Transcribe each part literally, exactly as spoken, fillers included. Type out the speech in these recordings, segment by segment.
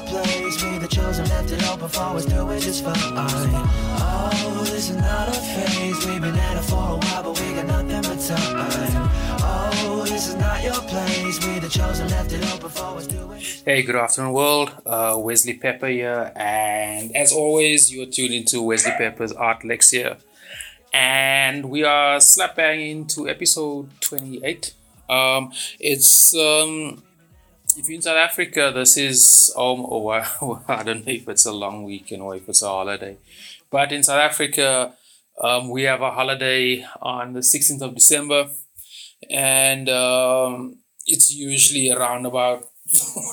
your place. We the chosen, left it open for us, do it just fine. Oh, this is not a phase. We've been at it for a while, but we got nothing but time. Oh, this is not your place. We the chosen, left it open for us, do it just fine. Hey, good afternoon, world. Uh, Wesley Pepper here, and as always, you are tuned into Wesley Pepper's Art Lexica, and we are slap bang into episode twenty-eight. Um, it's um. If you're in South Africa, this is, um, oh, well, I don't know if it's a long weekend or if it's a holiday. But in South Africa, um, we have a holiday on the sixteenth of December. And um, it's usually around about,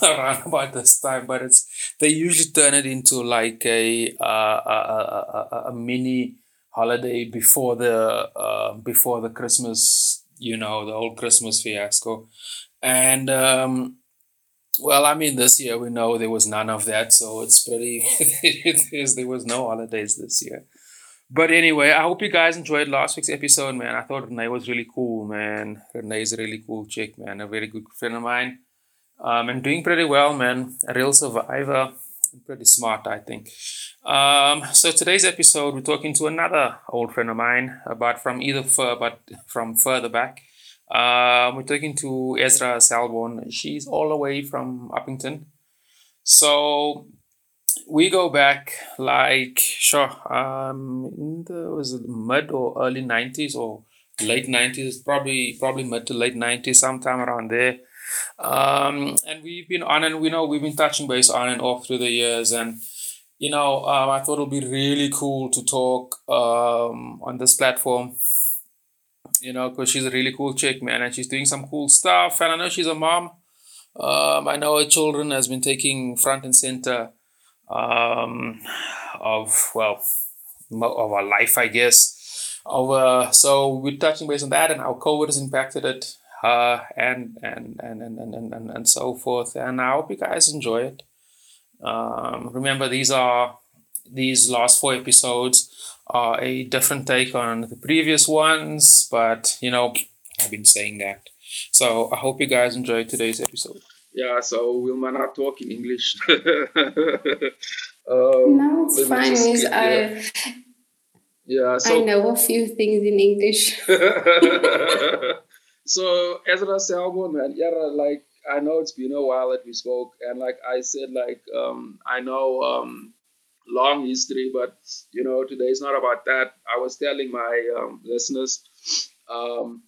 around about this time. But it's they usually turn it into like a, uh, a, a, a, a mini holiday before the, uh, before the Christmas, you know, the whole Christmas fiasco. And... Um, Well, I mean, this year we know there was none of that, so it's pretty, there was no holidays this year. But anyway, I hope you guys enjoyed last week's episode, man. I thought Renee was really cool, man. Renee's a really cool chick, man. A very good friend of mine. Um, and doing pretty well, man. A real survivor. Pretty smart, I think. Um, so today's episode, we're talking to another old friend of mine, but from either, fur, but from further back. Uh, we're talking to Ezra Selborne. She's all the way from Upington. So we go back like, sure, um, in the was it mid or early nineties or late nineties, probably probably mid to late nineties, sometime around there. Um, and we've been on and we know we've been touching base on and off through the years. And you know, um, I thought it would be really cool to talk um on this platform. You know, because she's a really cool chick, man, and she's doing some cool stuff. And I know she's a mom. Um, I know her children has been taking front and center um, of, well, of our life, I guess. Of, uh, so we're touching base on that and how COVID has impacted it uh, and, and, and, and, and, and, and so forth. And I hope you guys enjoy it. Um, remember, these are these last four episodes. Uh, a different take on the previous ones, but you know, I've been saying that. So I hope you guys enjoyed today's episode. Yeah, so we might not talk in English. um, no, it's fine. Just, yeah. I, yeah, so, I know a few things in English. So Ezra Selborne, man, yeah, like I know it's been a while that we spoke, and like I said, like um, I know. Um, long history, but you know, today's not about that. I was telling my um, listeners, um,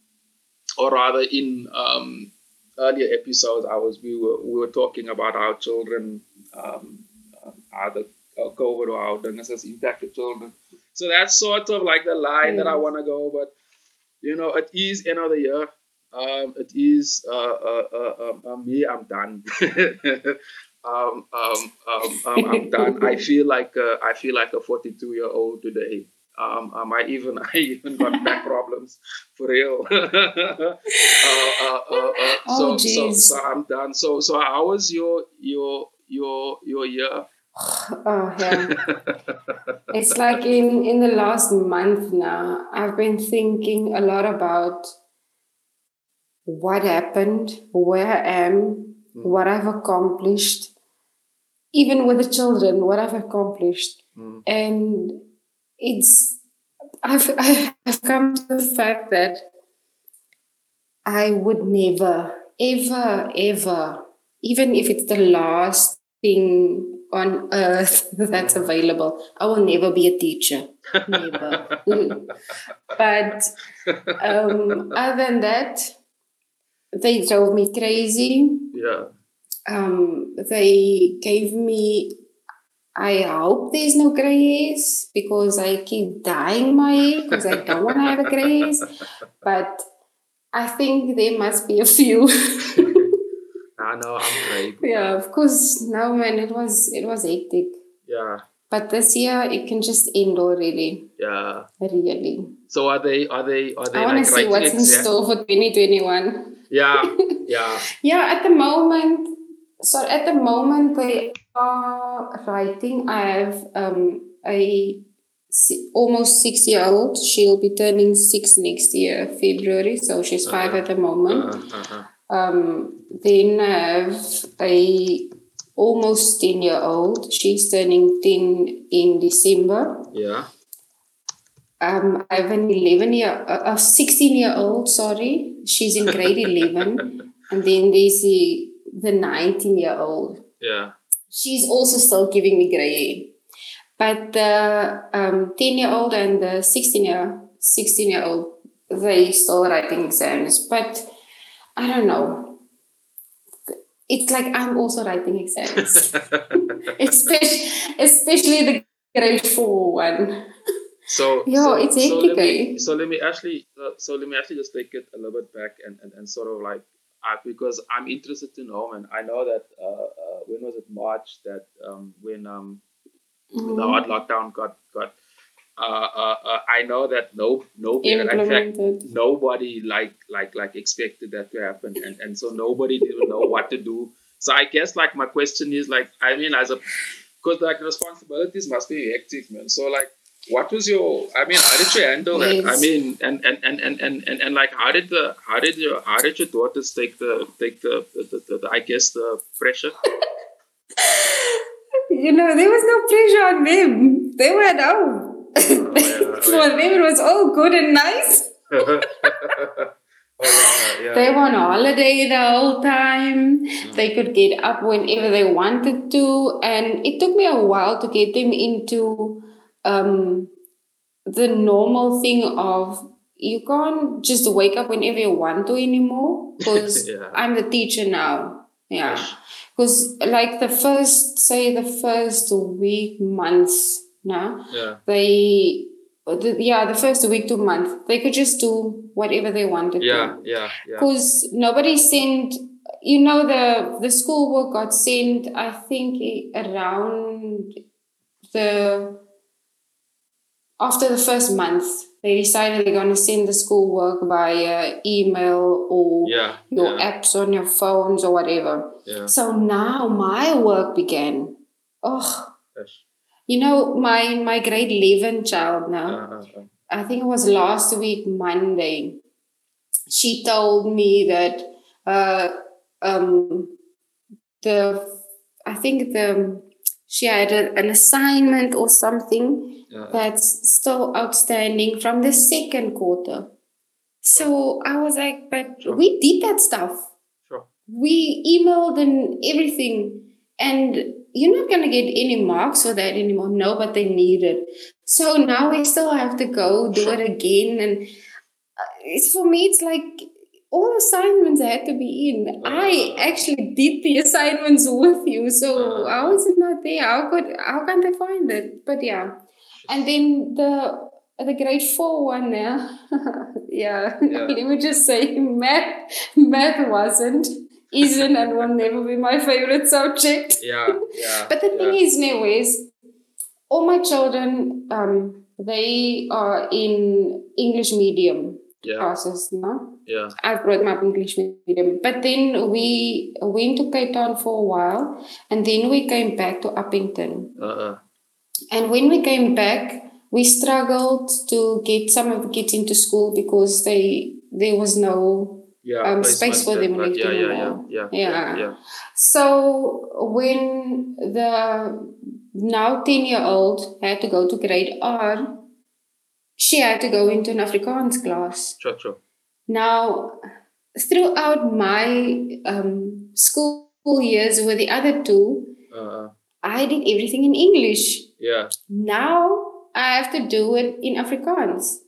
or rather in um, earlier episodes, I was we were, we were talking about how children, um, either COVID or how illness has impacted children. So that's sort of like the line mm. that I want to go, but you know, it is end of the year. Um, it is, uh, uh, uh, uh, uh, me, I'm done. Um, um, um, um, I'm done. I feel like uh, I feel like a forty-two year old today. Um, um, I even I even got back problems for real. uh, uh, uh, uh, oh, so, so so I'm done. So so how was your your your your year? Oh yeah, it's like in in the last month now. I've been thinking a lot about what happened, where I am. What I've accomplished, even with the children, what I've accomplished. Mm. And it's, I've, I've come to the fact that I would never, ever, ever, even if it's the last thing on earth that's available, I will never be a teacher. Never. But um, other than that, they drove me crazy. Yeah. Um, they gave me, I hope there's no grace because I keep dying my hair because I don't want to have a grace. But I think there must be a few. I know, I'm great. Yeah, of course. No, man, it was, it was hectic. Yeah. But this year it can just end already. Yeah. Really. So are they, are they, are they? I want to like see what's in store for twenty twenty-one. Yeah, yeah. Yeah, at the moment, so at the moment they are writing. I have um, a almost six-year-old. She'll be turning six next year, February, so she's five uh-huh. at the moment. Uh-huh. Um, then I have a almost ten year old. She's turning ten in December. Yeah. Um, I have an eleven year, a uh, sixteen year old. Sorry, she's in grade eleven, and then there's the the nineteen year old. Yeah. She's also still giving me grey, but the um, ten year old and the sixteen year, sixteen year old, they still writing exams. But I don't know. It's like I'm also writing exams, especially especially the grade four one. So, Yo, so, it's so, let me, so let me actually uh, so let me actually just take it a little bit back and, and, and sort of like I, because I'm interested to know, and I know that uh, uh, when was it March that um, when um, mm. the hard lockdown got got uh, uh, uh, I know that no no in fact nobody like like like expected that to happen, and, and so nobody didn't know what to do. So I guess like my question is like I mean as a because like responsibilities must be hectic, man. So like. What was your? I mean, how did you handle yes. that? I mean, and and, and, and, and, and and like, how did the how did your how did your daughters take the take the, the, the, the, the I guess the pressure? You know, there was no pressure on them. They were at home. Oh, yeah, For yeah. them, it was all good and nice. oh, yeah, yeah. They were on holiday the whole time. Mm. They could get up whenever they wanted to, and it took me a while to get them into. Um, the normal thing of you can't just wake up whenever you want to anymore because yeah. I'm the teacher now. Yeah. Because like the first, say the first week, months now, yeah. they, the, yeah, the first week to month, they could just do whatever they wanted yeah, to. Yeah, yeah, Because nobody sent, you know, the, the schoolwork got sent, I think around the... After the first month, they decided they're going to send the schoolwork via email or yeah, your yeah. apps on your phones or whatever. Yeah. So now my work began. Oh, yes. You know, my, my grade eleven child now, uh-huh. I think it was last week, Monday, she told me that uh, um, the, I think the... She had a, an assignment or something yeah. that's still outstanding from the second quarter. So sure. I was like, but sure. we did that stuff. Sure. We emailed and everything. And you're not going to get any marks for that anymore. No, but they need it. So now we still have to go do sure. it again. And it's, for me, it's like all assignments had to be in. Uh, I actually did the assignments with you, so uh, how is it not there? How could how can't I find it? But yeah, and then the the grade four one now, yeah. yeah. Let me just say, math math wasn't, isn't, and will never be my favorite subject. Yeah, yeah. But the yeah. thing is, anyways, all my children, um, they are in English medium. Yeah. Classes, no? Yeah. I brought my English medium. But then we went to Cape Town for a while and then we came back to Upington. Uh-uh. And when we came back, we struggled to get some of the kids into school because they there was no yeah, um, space for them. Like, yeah, yeah, yeah, yeah, yeah. Yeah, yeah. So when the now ten-year-old had to go to grade R, she had to go into an Afrikaans class. Sure, sure. Now, throughout my um, school years with the other two, uh, I did everything in English. Yeah. Now, I have to do it in Afrikaans.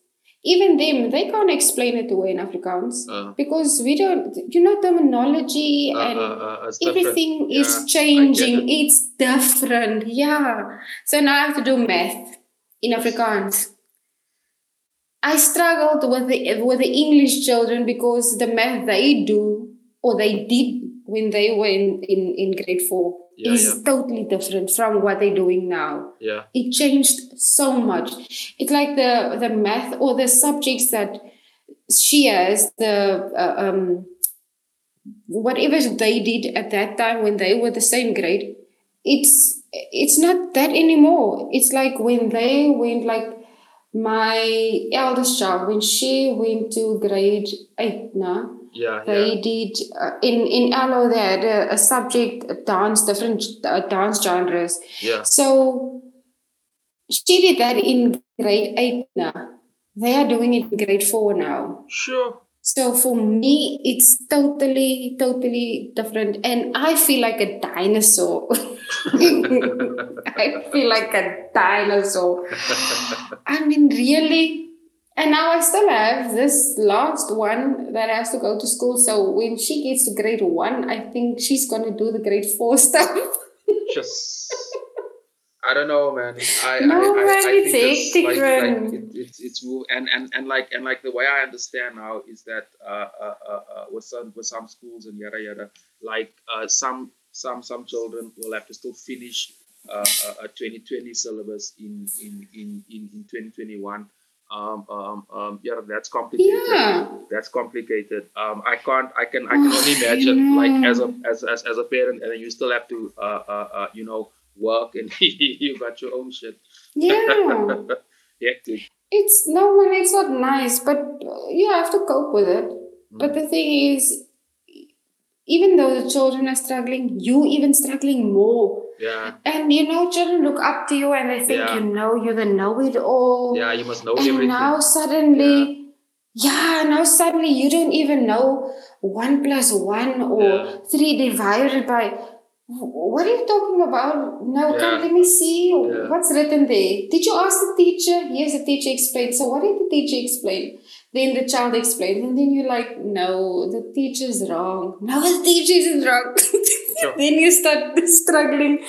Even them, they can't explain it away in Afrikaans uh, because we don't, you know, terminology uh, and uh, uh, everything different. Is yeah, changing. It. It's different. Yeah. So now I have to do math in Afrikaans. I struggled with the with the English children because the math they do or they did when they were in, in, in grade four yeah, is yeah. totally different from what they're doing now. Yeah. It changed so much. It's like the, the math or the subjects that she has, the uh, um, whatever they did at that time when they were the same grade, it's it's not that anymore. It's like when they went like My eldest child, when she went to grade eight now, yeah, they yeah. did, uh, in, in Aloe they had a, a subject, a dance, different uh, dance genres. Yeah. So she did that in grade eight now. They are doing it in grade four now. Sure. So for me, it's totally, totally different. And I feel like a dinosaur. I feel like a dinosaur. I mean, really. And now I still have this last one that has to go to school. So when she gets to grade one, I think she's going to do the grade four stuff. Just, I don't know, man. I, no, I, I, man, I it's hectic, like, man. Like, it, it, it's moved. And, and, and, like, and like the way I understand now is that uh, uh, uh, with, some, with some schools and yada, yada, like uh, some some some children will have to still finish uh, a twenty twenty syllabus in, in, in, in, in twenty twenty-one. Um, um, um, yeah, that's complicated. Yeah. That's complicated. Um, I can't. I can. I can oh, only imagine. Yeah. Like as a as, as as a parent, and then you still have to, uh, uh, uh you know, work, and you got your own shit. Yeah. Hectic. It's no, man. It's not nice, but you have to cope with it. Mm. But the thing is, even though the children are struggling, you even struggling more. Yeah. And, you know, children look up to you and they think, yeah. you know, you're the know-it-all. Yeah, you must know and everything. And now suddenly, yeah. yeah, now suddenly you don't even know one plus one or yeah. three divided by, what are you talking about? No, yeah. come, let me see yeah. what's written there. Did you ask the teacher? Yes, the teacher explained. So what did the teacher explain? Then the child explained. And then you're like, no, the teacher's wrong. No, the teacher is wrong. Sure. Then you start struggling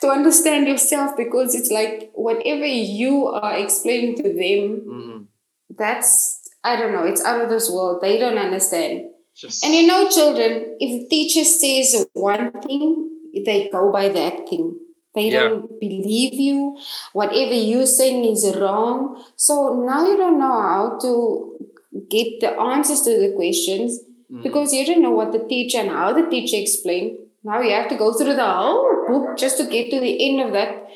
to understand yourself, because it's like whatever you are explaining to them, mm-hmm. that's, I don't know, it's out of this world. They don't understand. Just... And you know, children, if the teacher says one thing, they go by that thing. They yeah. don't believe you. Whatever you're saying is wrong. So now you don't know how to get the answers to the questions, mm-hmm. because you don't know what the teacher and how the teacher explained. Now you have to go through the whole book just to get to the end of that.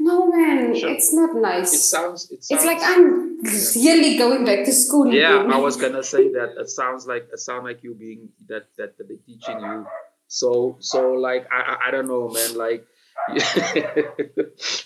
No, man, sure. it's not nice. It sounds, it sounds... It's like I'm yeah. really going back to school. Yeah, again. I was going to say that. It sounds like it sounds like you being, that, that, that they're teaching you. So, so like, I, I, I don't know, man, like,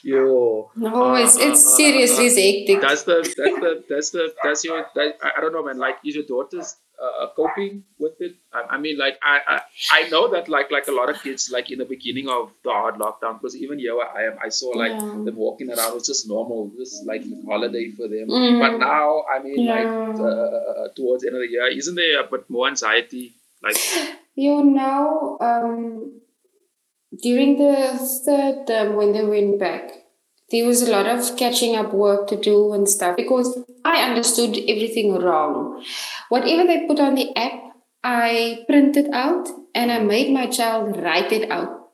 yo. No, uh, it's, it's uh, seriously hectic. Uh, that's the, that's the, that's the, that's your, that, I don't know, man, like, is your daughter's Uh, coping with it? I, I mean, like I, I, I know that like like a lot of kids, like in the beginning of the hard lockdown, because even here where I am, I saw like yeah. them walking around. It's just normal. This is like a holiday for them. Mm. But now, I mean, yeah. like uh, towards the end of the year, isn't there a bit more anxiety? Like you know, um, during the third term when they went back, there was a lot of catching up work to do and stuff, because I understood everything wrong. Whatever they put on the app, I printed out and I made my child write it out.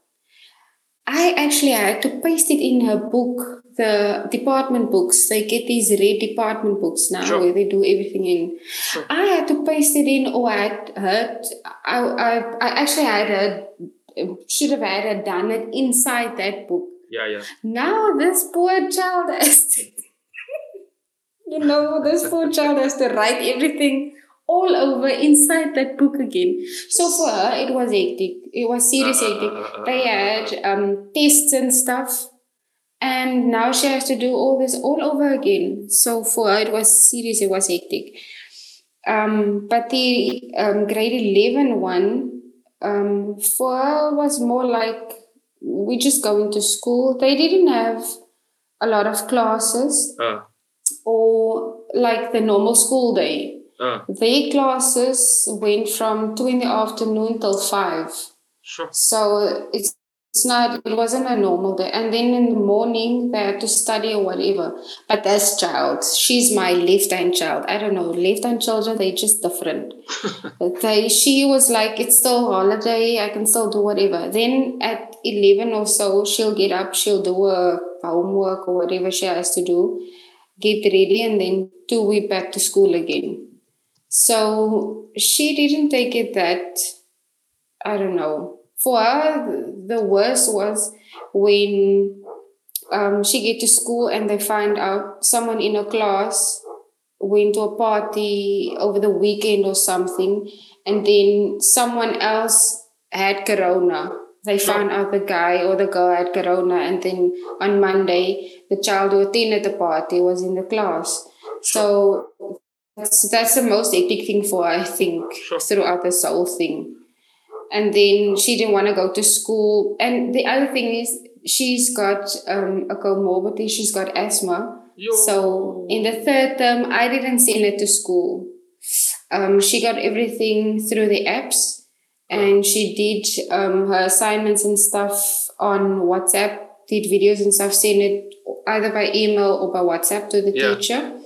I actually had to paste it in her book, the department books. They get these red department books now sure. where they do everything in. Sure. I had to paste it in, or I had her, I, I, I actually had her, should have had her done it inside that book. Yeah, yeah. Now this poor child has to, you know, this poor child has to write everything all over inside that book again. So for her, it was hectic. It was serious hectic. Uh, they had um, tests and stuff. And now she has to do all this all over again. So for her, it was serious. It was hectic. Um, but the um, grade eleven one, um, for her was more like, we're just going to school. They didn't have a lot of classes uh. or like the normal school day. Uh. Their classes went from two in the afternoon till five. Sure. So it's, it's not, it wasn't a normal day. And then in the morning they had to study or whatever. But this child, she's my left-hand child. I don't know, left-hand children, they're just different. they, she was like, it's still holiday, I can still do whatever. Then at eleven or so, she'll get up, she'll do her homework or whatever she has to do, get ready, and then two weeks back to school again. So she didn't take it that, I don't know. For her, the worst was when um, she get to school and they find out someone in her class went to a party over the weekend or something, and then someone else had corona. They found out the guy or the girl had corona, and then on Monday, the child who attended the party was in the class. So that's, that's the most hectic thing for her, I think, throughout this whole thing. And then she didn't want to go to school. And the other thing is she's got um, a comorbidity. She's got asthma. Yo. So in the third term, I didn't send her to school. Um, she got everything through the apps. And she did um, her assignments and stuff on WhatsApp, did videos and stuff, sent it either by email or by WhatsApp to the yeah. teacher.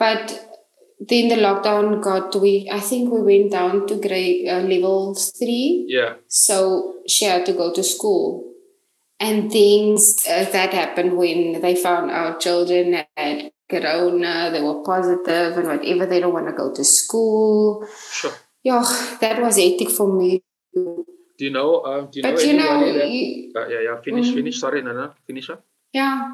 But then the lockdown got, we, I think we went down to grade uh, level three. Yeah. So she had to go to school. And things uh, that happened when they found out children had corona, they were positive and whatever, they don't want to go to school. Sure. Yeah, that was hectic for me. Do you know? Uh, do you but know you know, that, you, uh, yeah, yeah. Finish, mm, finish. Sorry, Nana. Finish up. Yeah.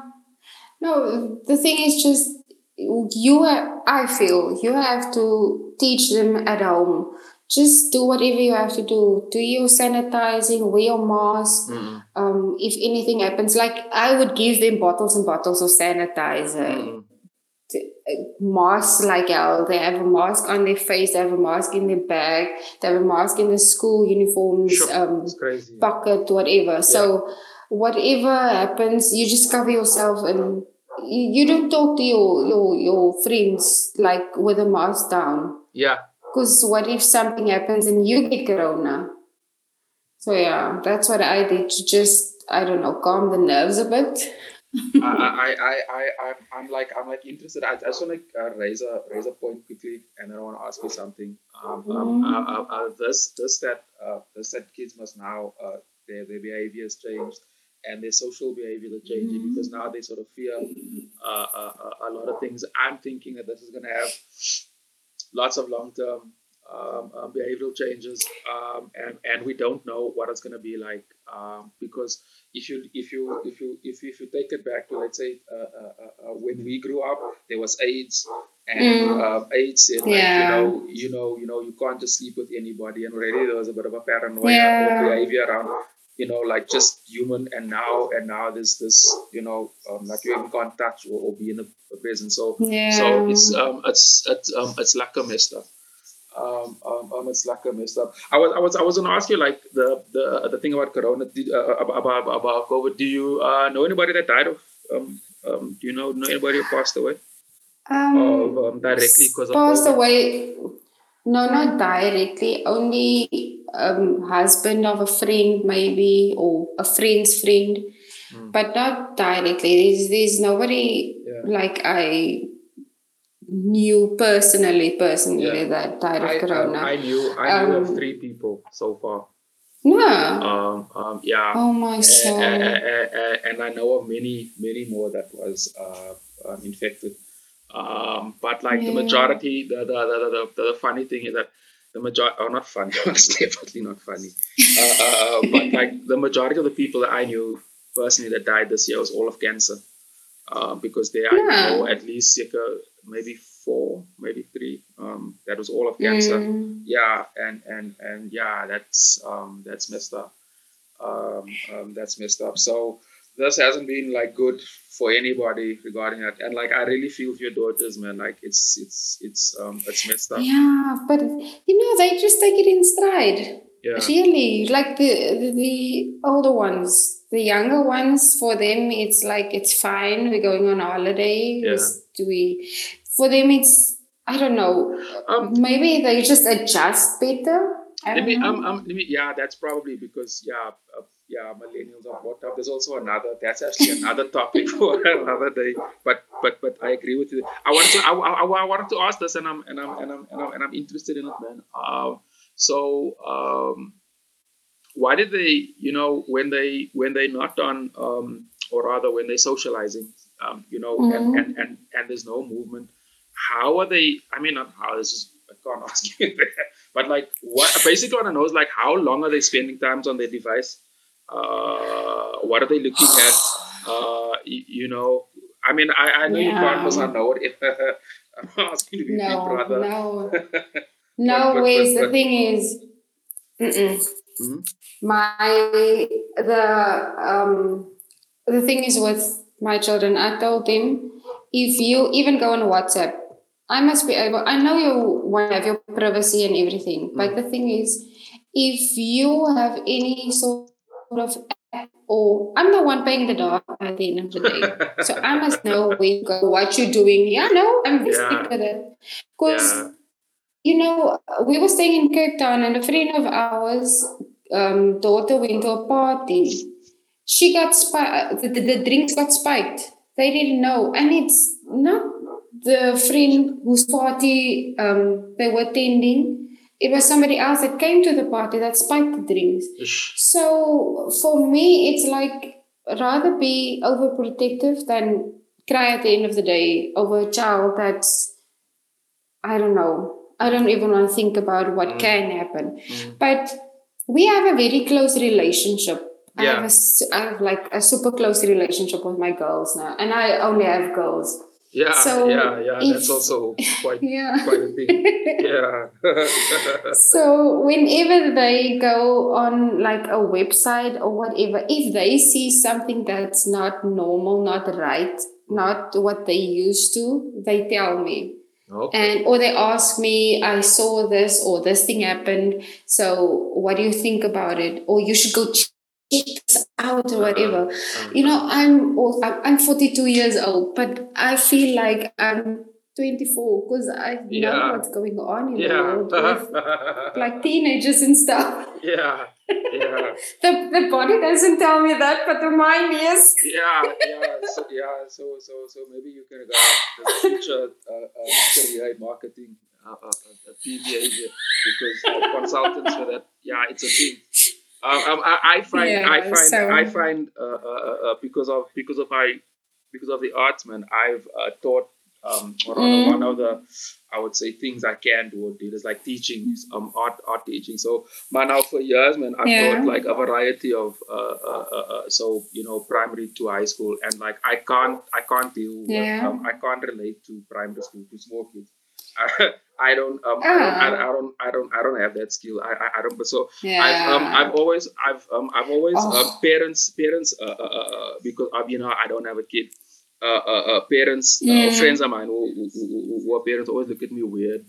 No, the thing is just you. Have, I feel you have to teach them at home. Just do whatever you have to do. Do your sanitizing. Wear your mask. Mm. Um, if anything happens, like I would give them bottles and bottles of sanitizer. Mm. Masks like hell. They have a mask on their face, they have a mask in their bag, they have a mask in the school uniforms, sure. um, pocket, whatever. Yeah. So whatever happens, you just cover yourself and you, you don't talk to your, your, your friends like with a mask down. Yeah. Because what if something happens and you get corona? So yeah, that's what I did to just, I don't know, calm the nerves a bit. I, I, I, I, I, I'm like, I'm like interested. I, I just want to uh, raise a raise a point quickly, and I want to ask you something. Um, mm-hmm. um uh, uh, uh, this, this that, uh, this that kids must now, uh, their their behavior has changed, and their social behavior is changing mm-hmm. because now they sort of fear uh, uh, uh, a lot of things. I'm thinking that this is going to have lots of long term um, uh, behavioral changes, um, and and we don't know what it's going to be like, um, because. If you if you if you if you, if you take it back to let's say uh, uh, uh, when we grew up, there was AIDS and mm. uh, AIDS said yeah. like, you know you know you know you can't just sleep with anybody, and already there was a bit of a paranoia yeah. or behavior around you know like just human, and now and now there's this you know um, like you even can't touch or, or be in a prison. So yeah. so it's um it's it's um it's like a messed up. Um, um, um, it's like a messed up. I was, I was, I was going to ask you like the the, the thing about corona, did, uh, about about COVID. Do you uh, know anybody that died of? Um, um, do you know, know anybody who passed away? Um, of, um directly because of passed COVID? Away. No, not directly. Only um, husband of a friend, maybe, or a friend's friend, mm. but not directly. There's, there's nobody yeah. like I. Knew personally, personally yeah. that died of I, corona. I, I knew, I knew um, of three people so far. Yeah. Um. Um. Yeah. Oh my God. And, and, and I know of many, many more that was uh um, infected. Um. But like yeah. the majority, the the, the the the funny thing is that the majority, oh, not funny, definitely not funny. Uh, uh. But like the majority of the people that I knew personally that died this year was all of cancer. Uh, because there yeah. I know at least circa maybe four, maybe three. Um, that was all of cancer. Mm. Yeah, and and and yeah, that's um, that's messed up. Um, um, that's messed up. So this hasn't been like good for anybody regarding that. And like I really feel for your daughters, man. Like it's it's it's um, it's messed up. Yeah, but you know they just take it in stride. Yeah. Really, like the the older ones. The younger ones, for them, it's like, it's fine. We're going on holiday. Yeah. Do we? For them, it's, I don't know. Um, maybe they just adjust better. I let me, um, um, let me, yeah, that's probably because, yeah, uh, yeah, millennials are brought up. There's also another, that's actually another topic for another day. But, but, but I agree with you. I wanted to, I, I, I wanted to ask this, and I'm, and I'm, and I'm, and I'm, and I'm interested in it, man. Uh, so, um. Why did they, you know, when they when they not on, um, or rather when they socializing, um, you know, mm-hmm. and, and, and, and there's no movement, how are they? I mean, not how. This is I can't ask you that, but like, what basically what I know is like, how long are they spending times on their device? Uh, what are they looking at? uh, you, you know, I mean, I, I know yeah. your part was not known. I'm not asking to be no, big brother. No, no but, ways. But, but, the but, thing is, mm-hmm. my, the, um, the thing is with my children, I told them, if you even go on WhatsApp, I must be able, I know you want to have your privacy and everything, mm. but the thing is, if you have any sort of app, or I'm the one paying the dog at the end of the day, so I must know where you go, what you're doing. Yeah, no, I'm busy yeah. with it. Because, yeah. you know, we were staying in Cape Town and a friend of ours' um, daughter went to a party. She got spiked, the, the, the drinks got spiked. They didn't know. And it's not the friend whose party um, they were attending. It was somebody else that came to the party that spiked the drinks. Ish. So for me, it's like rather be overprotective than cry at the end of the day over a child that's, I don't know, I don't even want to think about what mm. can happen. Mm. But we have a very close relationship. Yeah. I, have a, I have like a super close relationship with my girls now. And I only have girls. Yeah, so yeah, yeah. If, that's also quite, yeah. quite a thing. Yeah. So whenever they go on like a website or whatever, if they see something that's not normal, not right, not what they used to, they tell me. Okay. And or they ask me, I saw this or this thing happened. So what do you think about it? Or you should go check this out or whatever. Uh-huh. You know, I'm old, I'm forty-two years old, but I feel like I'm twenty-four because I know yeah. what's going on in yeah. the world with like teenagers and stuff. Yeah, yeah. the the body doesn't tell me that, but the mind is. yeah, yeah, so, yeah. So, so, so maybe you can adopt the future uh, uh, career marketing. Uh, uh, uh, P B A here, because the consultants for that. Yeah, it's a thing. Um, I, I find, yeah, I find, so. I find, uh, uh, uh, because of because of my because of the arts, man. I've uh, taught um, or mm. one of the, I would say, things I can do or did is like teaching, um, art, art teaching. So, man, now for years, man, I've yeah. taught like a variety of, uh, uh, uh, uh, so you know, primary to high school, and like I can't, I can't deal, yeah. with, um, I can't relate to primary school to small kids. I don't, um, oh. I don't, I don't, I don't, I don't have that skill. I, I, I don't. But so yeah. I've, um, I've always, I've, um, I've always oh. uh, parents, parents, uh, uh, uh, because uh, you know I don't have a kid. Uh, uh, uh parents, yeah. uh, friends of mine who, who, who, who are parents always look at me weird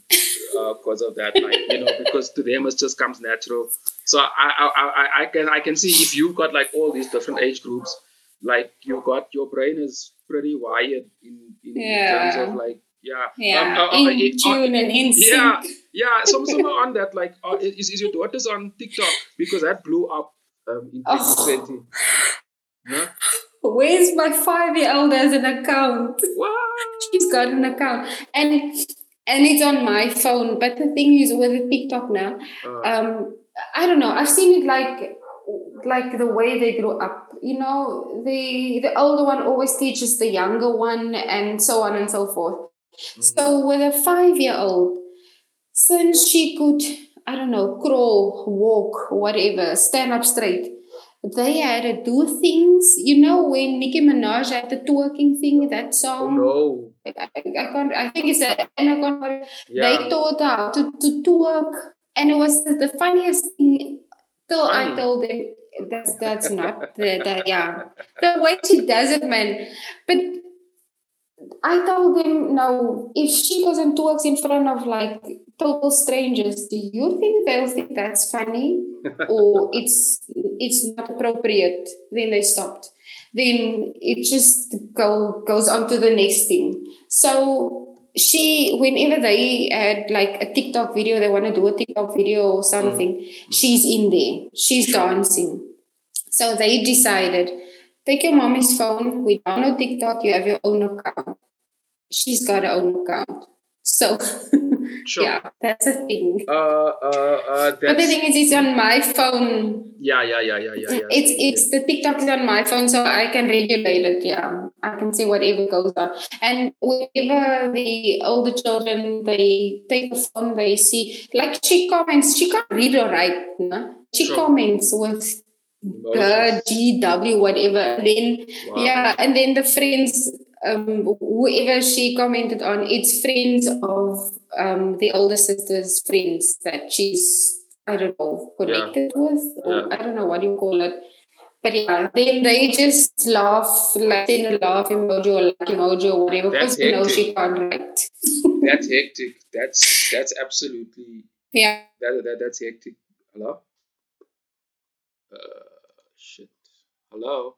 because uh, of that. Like you know, because to them it just comes natural. So I, I, I, I can, I can see if you've got like all these different age groups, like you got your brain is pretty wired in, in yeah. terms of like. Yeah, yeah. Um, uh, in uh, tune uh, and in sync. Yeah, yeah. Some, some are on that. Like, uh, is is your daughter's on TikTok? Because that blew up um, in twenty twenty. Huh? Where's my five-year-old has an account? What? She's got an account, and and it's on my phone. But the thing is, with TikTok now, uh, um, I don't know. I've seen it like. like the way they grew up, you know, the the older one always teaches the younger one and so on and so forth. Mm-hmm. So with a five-year-old, since she could, I don't know, crawl, walk, whatever, stand up straight, they had to do things. You know, when Nicki Minaj had the twerking thing, that song. Oh, no. I, I can't, I think it's a, and I can't, yeah. they taught her how to, to twerk. And it was the funniest thing. So I told them that's that's not the, the yeah the way she does it, man. But I told them no. If she goes and talks in front of like total strangers, do you think they'll think that's funny or it's it's not appropriate? Then they stopped. Then it just go goes on to the next thing. So. She, whenever they had like a TikTok video, they want to do a TikTok video or something, mm. she's in there. She's dancing. So they decided, take your mommy's phone. We download TikTok. You have your own account. She's got her own account. So, sure. yeah, that's a thing. Uh, uh, uh, that's... But the thing is, it's on my phone. Yeah, yeah, yeah, yeah, yeah. yeah. It's it's the TikTok is on my phone, so I can regulate it. Yeah, I can see whatever goes on. And whenever the older children they take the phone, they see like she comments. She can't read or write. No? She sure. comments with the G W, whatever. Then wow. yeah, and then the friends, um, whoever she commented on, it's friends of um, the older sister's friends that she's, I don't know, connected yeah. with, or yeah. I don't know what you call it. But yeah, then they just laugh, like send a laugh emoji or like emoji or whatever, because you know she can't write. That's hectic. That's that's absolutely yeah. That, that that's hectic. Hello. Uh, shit. Hello.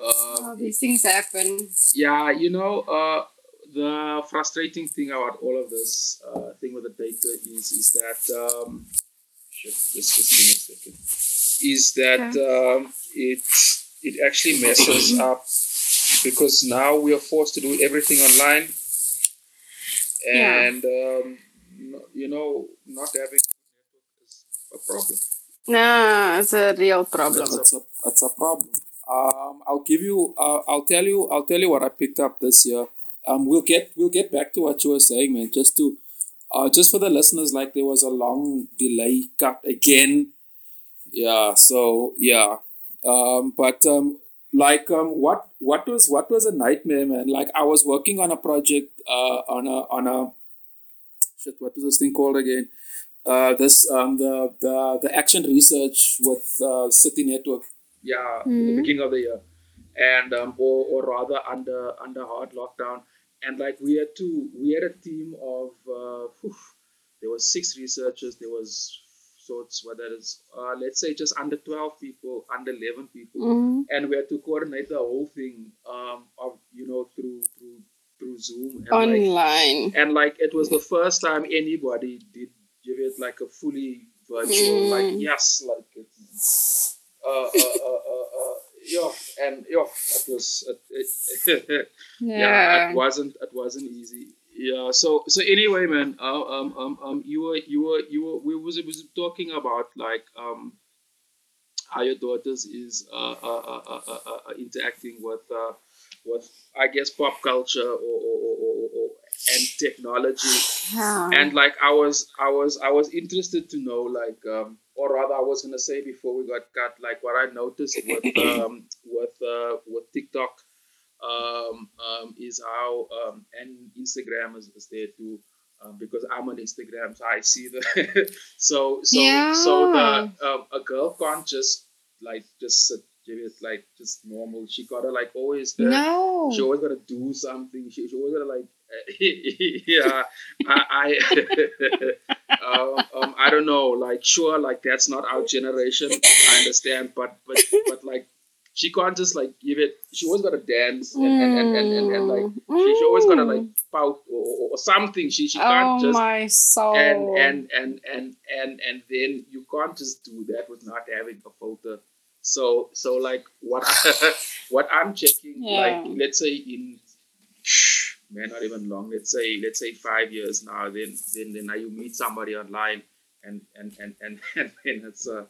Uh, oh, these things happen. Yeah, you know, uh, the frustrating thing about all of this uh, thing with the data is is that um, shit. Just just give me a second. Is that um, it it actually messes up, because now we are forced to do everything online, and yeah. um, no, you know, not having is a problem. No, it's a real problem. It's a, it's a problem. Um, I'll give you. Uh, I'll tell you. I'll tell you what I picked up this year. Um, we'll get we'll get back to what you were saying, man. Just to, uh, just for the listeners, like there was a long delay cut again. Yeah, so yeah, um, but um, like um, what what was what was a nightmare, man. Like I was working on a project uh, on a on a shit. What was this thing called again? Uh, this um the the the action research with uh, City Network. Yeah, mm-hmm. The beginning of the year, and um, or or rather under under hard lockdown, and like we had to we had a team of uh, whew, there was six researchers. There was sorts, whether it's, uh, let's say, just under twelve people, under eleven people. Mm-hmm. And we had to coordinate the whole thing, um, of, you know, through through through Zoom. And online. Like, and, like, it was the first time anybody did give it, like, a fully virtual, mm. like, yes, like, it's, uh, uh, uh, uh, uh, yeah, and, yeah, it was, it, it, yeah. yeah, it wasn't, it wasn't easy. Yeah. So so anyway, man. Uh, um um um. You were you were you were we was was talking about like um how your daughters is uh uh uh uh, uh, uh interacting with uh with I guess pop culture or or, or, or, or and technology. Yeah. And like I was I was I was interested to know like um or rather I was gonna say before we got cut like what I noticed with um with uh with TikTok. Um, um, is how um, and Instagram is, is there too um, because I'm on Instagram, so I see the so so yeah. so the um, a girl can't just like just uh, give it like just normal. She gotta like always uh, no. She always gotta do something. She, she always gotta like yeah. I I, um, um, I don't know. Like sure, like that's not our generation. I understand, but but but like. She can't just, like, give it... She always got to dance and, mm. and, and, and, and, and, like... She, she always got to, like, pout or, or, or something. She she can't oh, just... Oh, my soul. And, and, and, and, and, and then you can't just do that with not having a filter. So, so like, what what I'm checking, yeah. like, let's say in... Man, not even long. Let's say let's say five years now. Then then, then now you meet somebody online and, and, and, and, and then it's... Uh,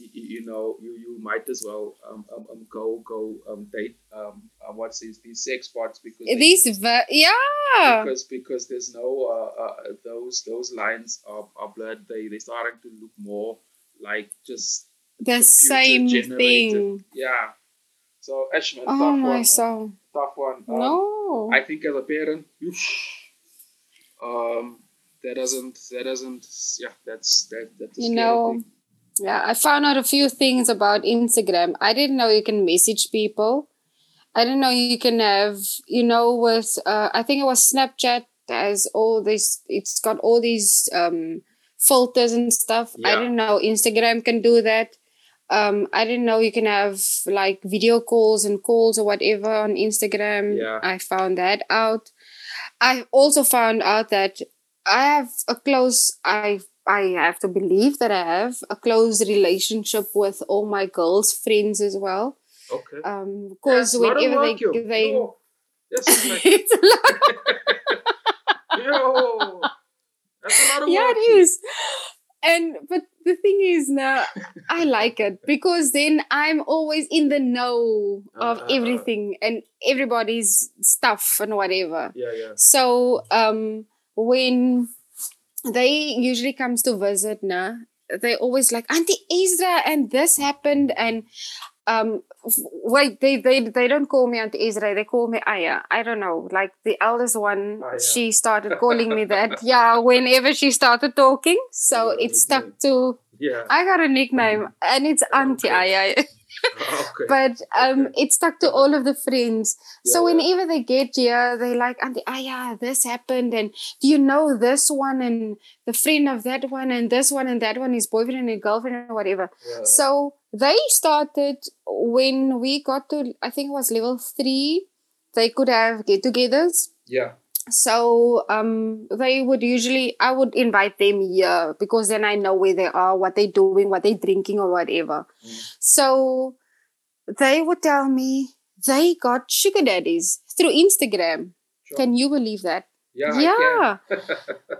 You know, you, you might as well um, um, um go go um date um uh, what's these these sex spots because these ver- yeah because because there's no uh, uh those those lines are, are blurred. They they starting to look more like just the same generated. Thing. Yeah. So Ashman, oh tough my one, soul. tough one. Um, no, I think as a parent, um, that doesn't that doesn't yeah that's that that's a you know. Thing. Yeah, I found out a few things about Instagram. I didn't know you can message people. I didn't know you can have, you know, with, uh, I think it was Snapchat has all this, it's got all these um, filters and stuff. Yeah. I didn't know Instagram can do that. Um, I didn't know you can have like video calls and calls or whatever on Instagram. Yeah. I found that out. I also found out that I have a close, I've, I have to believe that I have a close relationship with all my girls' friends as well. Okay. Um, because yes, whenever they... You. they... No. That's like... It's a lot. Yo. That's a lot of yeah, work. Yeah, it is. And, but the thing is now, I like it because then I'm always in the know of uh, everything and everybody's stuff and whatever. Yeah, yeah. So, um, when... They usually comes to visit, nah. they always like, Auntie Ezra, and this happened, and um, wait, they, they they don't call me Auntie Ezra, they call me Aya. I don't know, like the eldest one, Aya. She started calling me that, yeah, whenever she started talking, so yeah, it stuck to, yeah. I got a nickname, and it's Auntie okay. Aya. Okay. But um, okay. it stuck to all of the friends. Yeah. So whenever they get here, they like, Auntie Aya, this happened, and do you know this one, and the friend of that one, and this one, and that one, his boyfriend and girlfriend, or whatever. Yeah. So they started when we got to, I think it was level three, they could have get-togethers. Yeah. So um, they would usually, I would invite them here because then I know where they are, what they're doing, what they're drinking or whatever. Mm. So they would tell me they got sugar daddies through Instagram. Sure. Can you believe that? Yeah. Yeah. I can.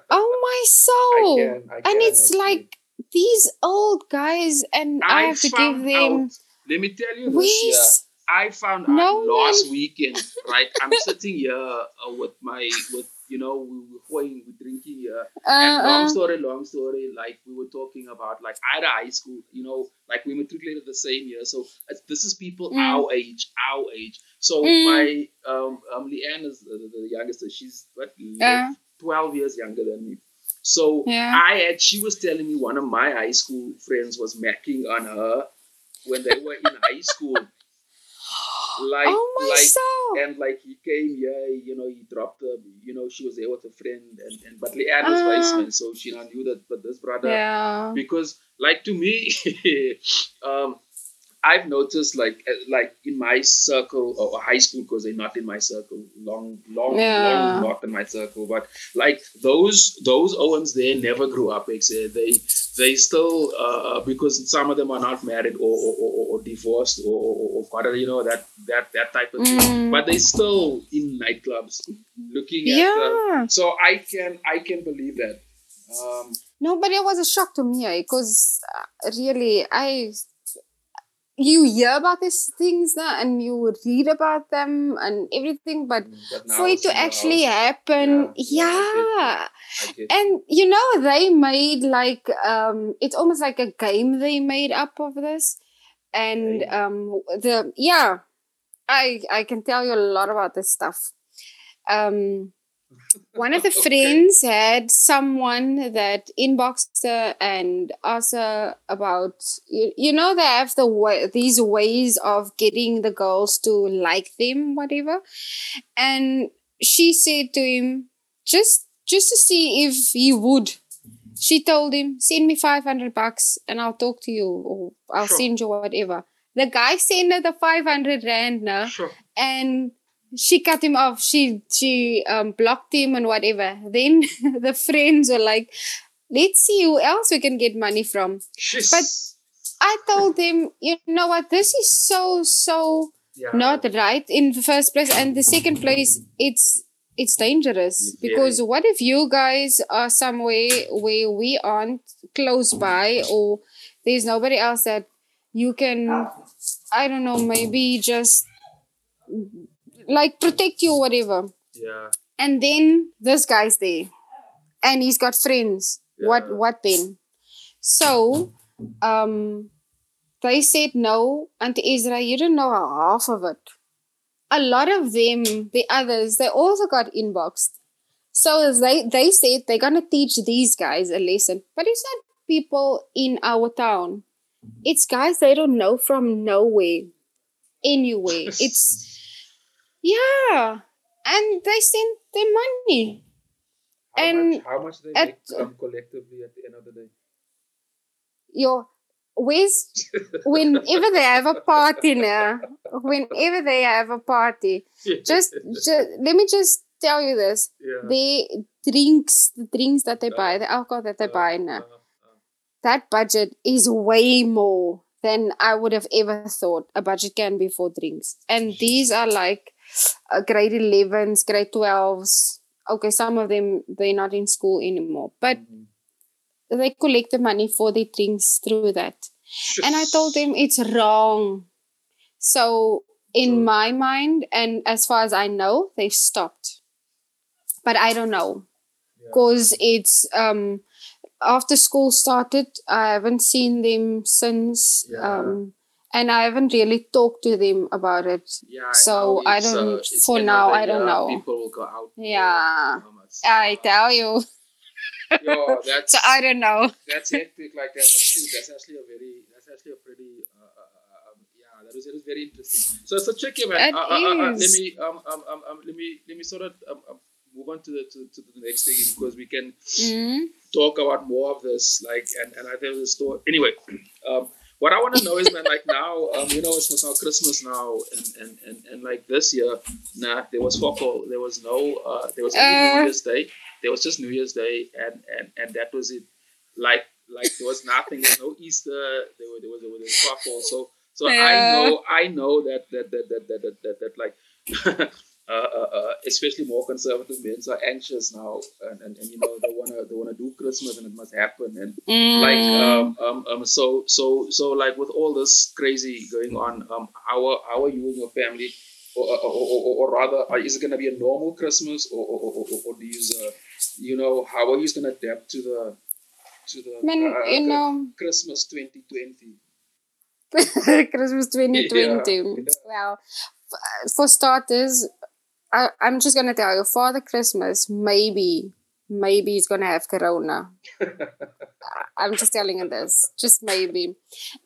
Oh, my soul. I can, I can, and it's like these old guys and I, I have to give them. Out. Let me tell you this. I found out no, last no. weekend, right? I'm sitting here uh, with my, with you know, we were going, we were drinking here. Uh, and long story, long story, like we were talking about, like at high school, you know, like we matriculated the same year. So uh, this is people mm. our age, our age. So mm. my, um, um, Leanne is the, the youngest, she's what, uh. twelve years younger than me. So yeah. I had, she was telling me one of my high school friends was macking on her when they were in high school. Like, oh my like, soul. And like he came here, you know, he dropped her, you know, she was there with a friend, and, and but Leanne uh, is viceman, so she not knew that, but this brother, yeah. because like to me, um, I've noticed like, like in my circle or high school, because they're not in my circle, long, long, yeah. long, not in my circle, but like those, those Owens there never grew up, except they, they still, uh, because some of them are not married or, or, or, or divorced or, or, or, you know, that, that, that type of mm. thing, but they still in nightclubs looking at yeah. them. So I can, I can believe that. Um, no, but it was a shock to me because really I, you hear about these things now and you read about them and everything, but for it to actually happen, yeah. yeah. I get, I get. And, you know, they made like, um, it's almost like a game they made up of this. And um, the yeah, I I can tell you a lot about this stuff. Um, one of the okay. friends had someone that inboxed her and asked her about, you, you know, they have the way, these ways of getting the girls to like them, whatever. And she said to him, just just to see if he would. She told him, send me five hundred bucks and I'll talk to you, or I'll sure. send you whatever. The guy sent her the five hundred rand now sure. and she cut him off. She she um, blocked him and whatever. Then the friends were like, let's see who else we can get money from. Jeez. But I told him, you know what, this is so, so yeah. not right in the first place. And the second place, it's it's dangerous. Yeah. Because what if you guys are somewhere where we aren't close by, or there's nobody else that you can, I don't know, maybe just... like protect you or whatever. Yeah. And then this guy's there and he's got friends. Yeah. What what then? So um they said no, Auntie Ezra, you don't know half of it. A lot of them, the others, they also got inboxed. So they, they said they're gonna teach these guys a lesson. But it's not people in our town. It's guys they don't know from nowhere. Anyway. It's yeah, and they sent their money. How and much, how much they at, make um, collectively at the end of the day? Your ways, whenever they have a party now, whenever they have a party, yeah. just, just let me just tell you this: yeah. the drinks, the drinks that they no. buy, the alcohol that they no. buy now, no. No. that budget is way more than I would have ever thought a budget can be for drinks, and these are like. Uh, grade elevens, grade twelves. Okay, some of them, they're not in school anymore. But mm-hmm. they collect the money for the things through that. Yes. And I told them it's wrong. So in sure. my mind, and as far as I know, they've stopped. But I don't know. Because yeah. it's... um after school started, I haven't seen them since. Yeah. Um, and I haven't really talked to them about it. Yeah, I so I don't, uh, for now, I don't know. People will go out. Yeah, I tell you. Yo, that's, so I don't know. That's hectic. Like, that's actually, that's actually a very, that's actually a pretty, uh, uh, um, yeah, that was, it was very interesting. So, so check it, man. It uh, is. Uh, uh, uh, let me, um, um, um, let me, let me sort of um, um, move on to the, to, to the next thing, because we can mm-hmm. talk about more of this, like, and, and I think the story, anyway, um, what I want to know is, man, like now, um, you know, it's now Christmas now, and, and, and, and like this year, nah, there was fuck all. There was no, uh, there was only uh, New Year's Day. There was just New Year's Day, and, and, and that was it. Like, like there was nothing. There was no Easter. There was, there was, there was fuck all. So, so uh, I know, I know that, that, that, that, that, that, that, that like, uh, uh, uh, especially more conservative men are anxious now, and, and, and you know, they wanna, they wanna do Christmas, and it must happen, and mm. like, um, um, um, so, so, so, like with all this crazy going on, um, how, how are you and your family, or, or, or, or, or rather, is it gonna be a normal Christmas, or, or, or, or, or do you, uh, you know, how are you gonna adapt to the, to the, Man, uh, you know, Christmas twenty twenty? Christmas twenty twenty. Yeah. Well, for starters, I, I'm just going to tell you, Father Christmas, maybe, maybe he's going to have corona. I'm just telling you this. Just maybe.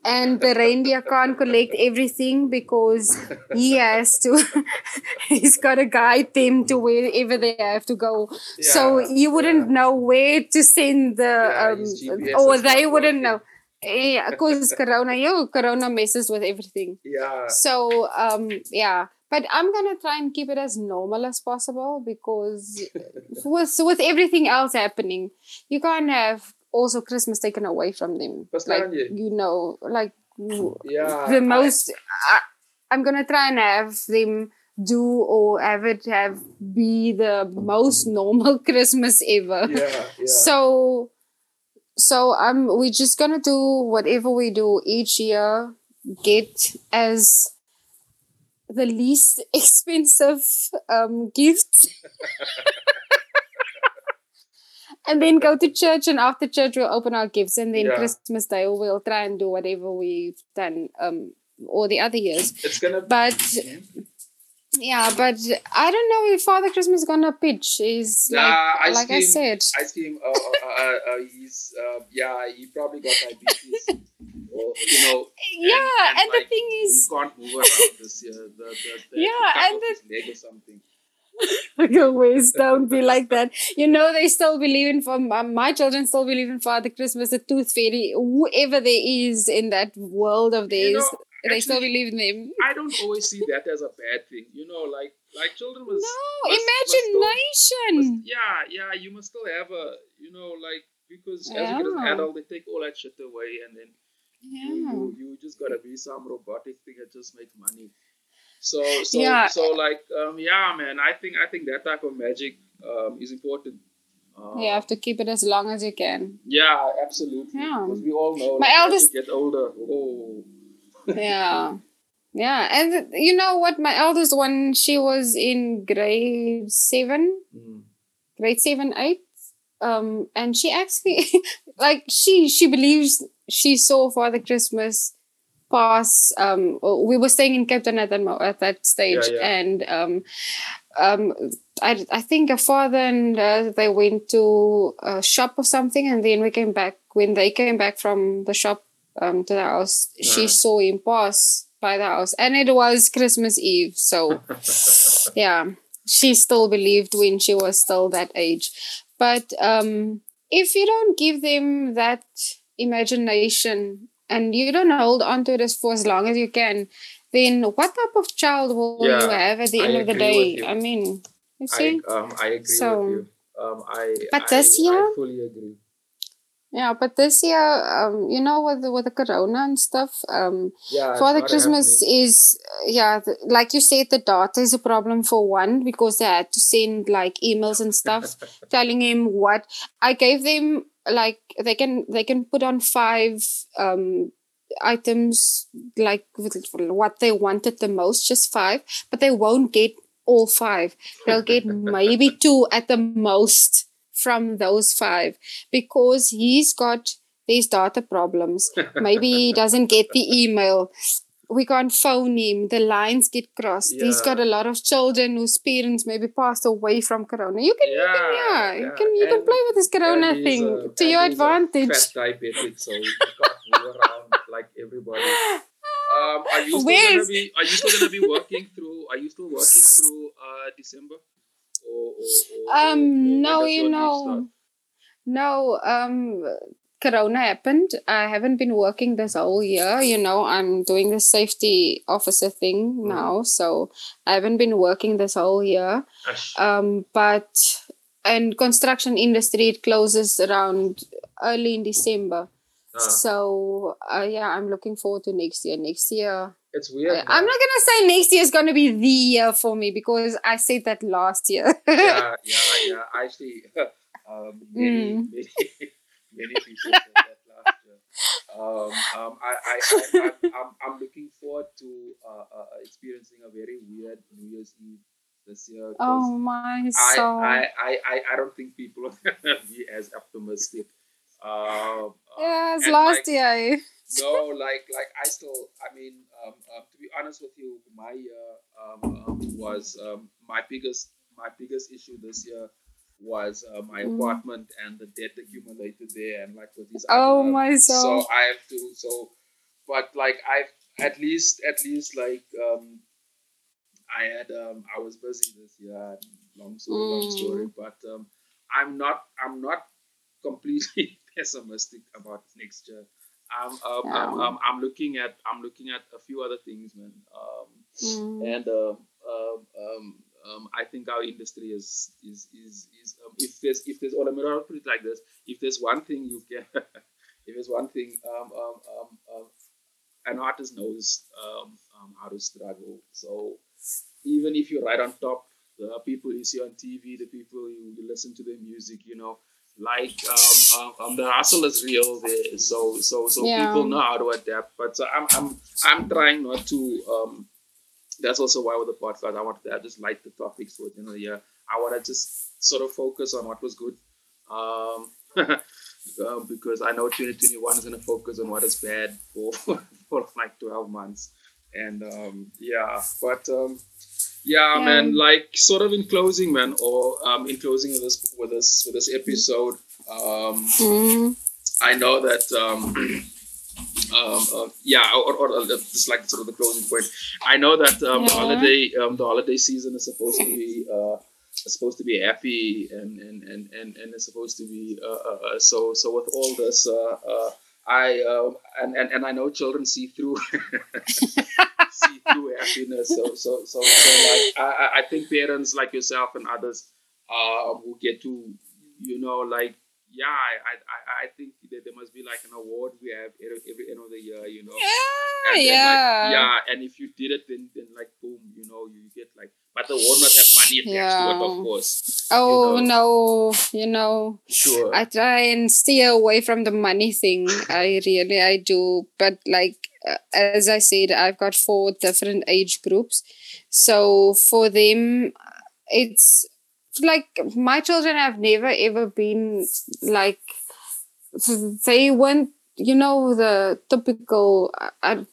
And the reindeer can't collect everything because he has to. He's got to guide them to wherever they have to go. Yeah, so you wouldn't yeah. know where to send the... Yeah, um, G P S or they wouldn't working. Know. Yeah, because corona, yo, corona messes with everything. Yeah. So, um, yeah. But I'm going to try and keep it as normal as possible, because with, with everything else happening, you can't have also Christmas taken away from them. That's like, you. you know, like yeah, the most, I, I'm going to try and have them do or have it have be the most normal Christmas ever. Yeah, yeah. So, so um, we're just going to do whatever we do each year, get as... the least expensive um, gift. And then go to church, and after church we'll open our gifts, and then yeah. Christmas Day we'll try and do whatever we've done um, all the other years. It's gonna but yeah. yeah, but I don't know if Father Christmas is gonna pitch. He's nah, like I like scheme, I said. I scheme, uh, uh, uh, uh, he's uh, yeah, he probably got diabetes. Or, you know, yeah, and, and, and like, the thing is, you can't move around this year. The, the, the, yeah, and the leg or something. Your waist don't be like that. You know, they still believe in for my children still believe in Father Christmas, the Tooth Fairy, whoever there is in that world of theirs. You know, they actually still believe in them. I don't always see that as a bad thing. You know, like like children was no must, imagination. Must still, must, yeah, yeah, you must still have a you know like because as yeah. you get an adult, they take all that shit away, and then. Yeah. You, you you just gotta be some robotic thing that just makes money. So so yeah. so like um yeah man, I think I think that type of magic um is important. Um, you have to keep it as long as you can. Yeah, absolutely. Yeah. Because we all know my like, eldest as you get older. Oh. Yeah. Yeah, and you know what? My eldest one, she was in grade seven, mm. grade seven, eight. Um, and she actually, like, she she believes she saw Father Christmas pass. Um, we were staying in Cape Town at that, at that stage, yeah, yeah. and um, um, I I think her father and uh, they went to a shop or something, and then we came back. When they came back from the shop um, to the house, yeah. she saw him pass by the house, and it was Christmas Eve. So, yeah, she still believed when she was still that age. But um, if you don't give them that imagination and you don't hold on to it as for as long as you can, then what type of child will yeah, you have at the I end of the day? I mean, you see? I, um, I agree so, with you. Um, I, but this I, year, I fully agree. Yeah, but this year, um, you know, with, with the corona and stuff, um, yeah, Father Christmas happening. is, yeah, the, like you said, the data is a problem for one, because they had to send like emails and stuff telling him what. I gave them like, they can they can put on five um, items, like what they wanted the most, just five, but they won't get all five. They'll get maybe two at the most from those five, because he's got these data problems. Maybe he doesn't get the email. We can't phone him. The lines get crossed. Yeah. He's got a lot of children whose parents maybe passed away from Corona. You can, yeah, you can, yeah, yeah. You can, you and, can play with this Corona thing a, to your advantage. He's a fat diabetic, so he can't move around like everybody. Um, are you still gonna be? Are you still gonna be working through? Are you still working through uh, December? Or, or, um. Or, or no, you know. No. Um. Corona happened. I haven't been working this whole year. You know, I'm doing the safety officer thing mm. now, so I haven't been working this whole year. Gosh. Um, but and construction industry, it closes around early in December. Ah. So uh, yeah, I'm looking forward to next year. Next year, it's weird. I, I'm not gonna say next year is gonna be the year for me because I said that last year. yeah, yeah, yeah. Actually, um, maybe, mm. maybe. Many people said that last year. Um, um, I, I, I, I, I'm, I'm looking forward to uh, uh, experiencing a very weird New Year's Eve this year. Oh my soul. I, I, I, I don't think people are going to be as optimistic. Um, yeah, it's last like, year. No, like, like I still, I mean, um, uh, to be honest with you, my year um, um, was um, my biggest, my biggest issue this year. was uh, my mm. apartment and the debt accumulated there and like with these oh other, my soul. So I have to so but like I've at least at least like um I had um I was busy this year long story mm. long story but um I'm not I'm not completely pessimistic about next year. I'm um, no. I'm, um I'm looking at I'm looking at a few other things, man. Um mm. and um uh, uh, um Um, I think our industry is is is is um, if there's if there's or let me put it like this, if there's one thing you can if there's one thing um, um, um, um, an artist knows um, um, how to struggle. So even if you're right on top, the people you see on T V, the people you, you listen to their music, you know, like um, um, um, the hustle is real there. So so so yeah. people know how to adapt. But so I'm I'm I'm trying not to. Um, That's also why with the podcast, I wanted to I just light the topics for the end of the year. I want to just sort of focus on what was good. Um, um, because I know twenty twenty-one is going to focus on what is bad for, for like twelve months. And um, yeah, but um, yeah, yeah, man, like sort of in closing, man, or um, in closing with this, with this, with this episode, um, mm. I know that... Um, Um, uh, yeah, or, or, or just like sort of the closing point. I know that um, yeah. the holiday, um, the holiday season is supposed to be uh, supposed to be happy, and and and and, and it's supposed to be uh, uh, so. So with all this, uh, uh, I uh, and, and and I know children see through see through happiness. So so so, so like, I, I think parents like yourself and others uh, who get to, you know, like. Yeah, I, I I think that there must be like an award we have every end of the year, you know. Yeah, and yeah. Like, yeah, and if you did it, then then like boom, you know, you get like. But the award must have money attached yeah. to it, of course. Oh you know? no, you know. Sure. I try and steer away from the money thing. I really, I do. But like as I said, I've got four different age groups, so for them, it's. Like, my children have never, ever been, like, they weren't, you know, the typical, uh,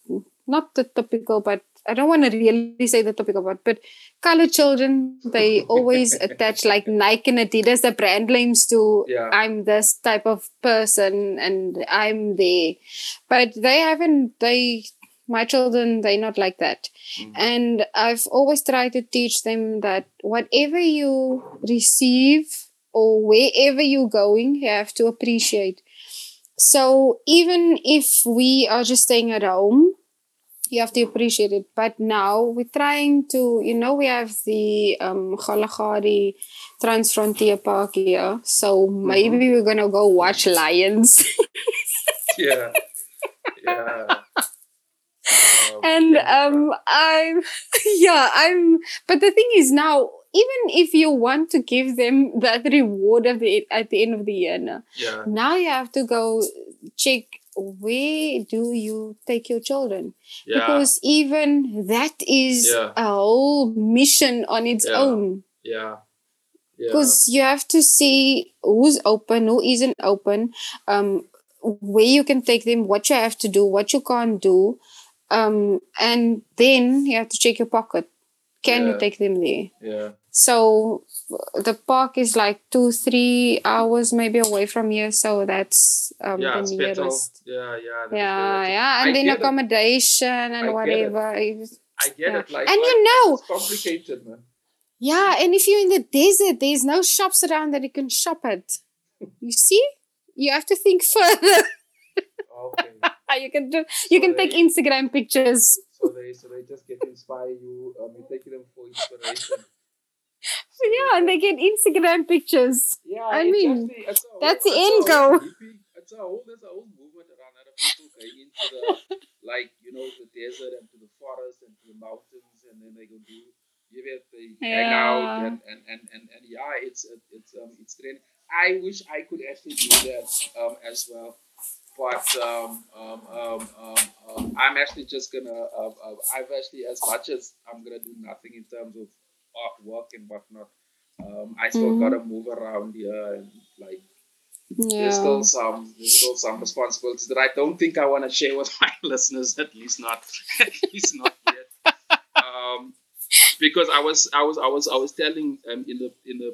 not the typical, but I don't want to really say the typical part, but colored children, they always attach, like, Nike and Adidas, the brand names to, yeah. I'm this type of person, and I'm there. But they haven't, they... My children, they're not like that. Mm-hmm. And I've always tried to teach them that whatever you receive or wherever you're going, you have to appreciate. So even if we are just staying at home, you have to appreciate it. But now we're trying to, you know, we have the um, Kgalagadi Transfrontier Park here. So maybe mm-hmm. we're going to go watch lions. yeah. Yeah. And um, I'm, yeah, I'm, but the thing is now, even if you want to give them that reward at the, at the end of the year, now, yeah. now you have to go check where do you take your children? Yeah. Because even that is yeah. a whole mission on its yeah. own. Yeah. Because yeah. you have to see who's open, who isn't open, um, where you can take them, what you have to do, what you can't do. Um, and then you have to check your pocket. Can yeah. you take them there? Yeah. So the park is like two, three hours maybe away from here. So that's um, yeah, the nearest. Yeah, yeah. Yeah, yeah. And I then accommodation it. and I whatever. Get it. I get yeah. it. Like, and like, you know. It's complicated, man. Yeah, and if you're in the desert, there's no shops around that you can shop at. You see? You have to think further. Okay. you can do, you so can they, take Instagram pictures. So they so they just get to inspire you. Um, you take them for inspiration. So yeah, and they get Instagram pictures. Yeah, I mean, actually, that's, whole, that's, that's the end goal. That's a whole there's a whole movement around other people going into the like, you know, the desert and to the forest and to the mountains, and then they go do Give it, they yeah. hang out, and, and, and, and, and yeah, it's it's um, it's training. I wish I could actually do that um, as well, but um, um, um, um, um, I'm actually just gonna. Uh, uh, I've actually, as much as I'm gonna do nothing in terms of artwork and whatnot, um, I still mm-hmm. gotta move around here, and like yeah. there's still some there's still some responsibilities that I don't think I want to share with my listeners. At least not, at least not yet. Um, Because I was I was I was I was telling um, in the in the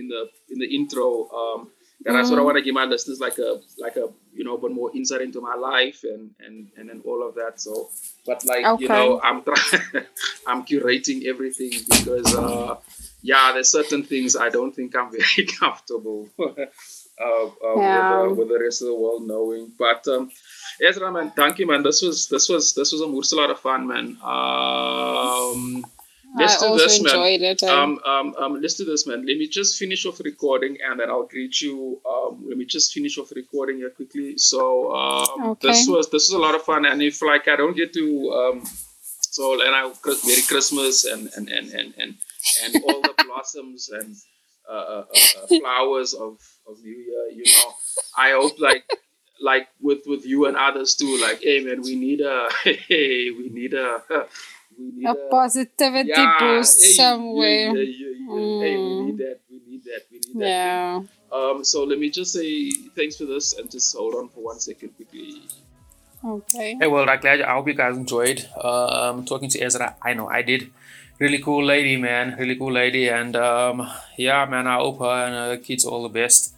in the in the intro um, that mm. I sort of want to give my listeners like a like a you know but more insight into my life and and and then all of that. So but like okay. you know I'm trying I'm curating everything because uh, yeah there's certain things I don't think I'm very comfortable uh, uh, yeah. with, uh, with the rest of the world knowing. But um, Ezra, man, thank you, man. This was this was this was a lot of fun, man. Um, Let's I do also this, man. enjoyed it. Um, um, um, let's do this, man. Let me just finish off recording, and then I'll greet you. Um, let me just finish off recording here quickly. So um, okay. this was this was a lot of fun, and if like I don't get to um, so and I Merry Christmas and and and and and, and all the blossoms and uh, uh, uh, flowers of of New Year, you know. I hope like. like with, with you and others too, like, hey man, we need a, hey, we need a, we need a, a positivity yeah, boost hey, somewhere. Yeah, yeah, yeah, yeah. Mm. Hey, we need that, we need that, we need that. Yeah. Um, so let me just say thanks for this and just hold on for one second quickly. Okay. Hey, well, I'm glad, I hope you guys enjoyed um, talking to Ezra. I know I did. Really cool lady, man. Really cool lady. And um, yeah, man, I hope her and her kids all the best.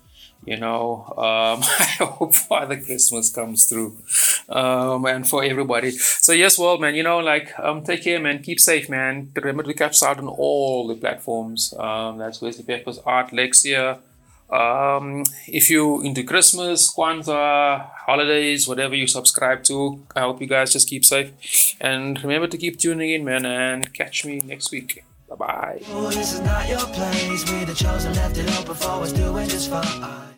You know, um, I hope Father Christmas comes through um, and for everybody. So yes, world, man, you know, like, um, take care, man. Keep safe, man. Remember to catch us out on all the platforms. Um, that's Wesley Pepper's Art Lexia. Um, if you're into Christmas, Kwanzaa, holidays, whatever you subscribe to, I hope you guys just keep safe. And remember to keep tuning in, man, and catch me next week. Bye-bye. Oh, this is not your place. We the chosen, left it open for us doing just fine.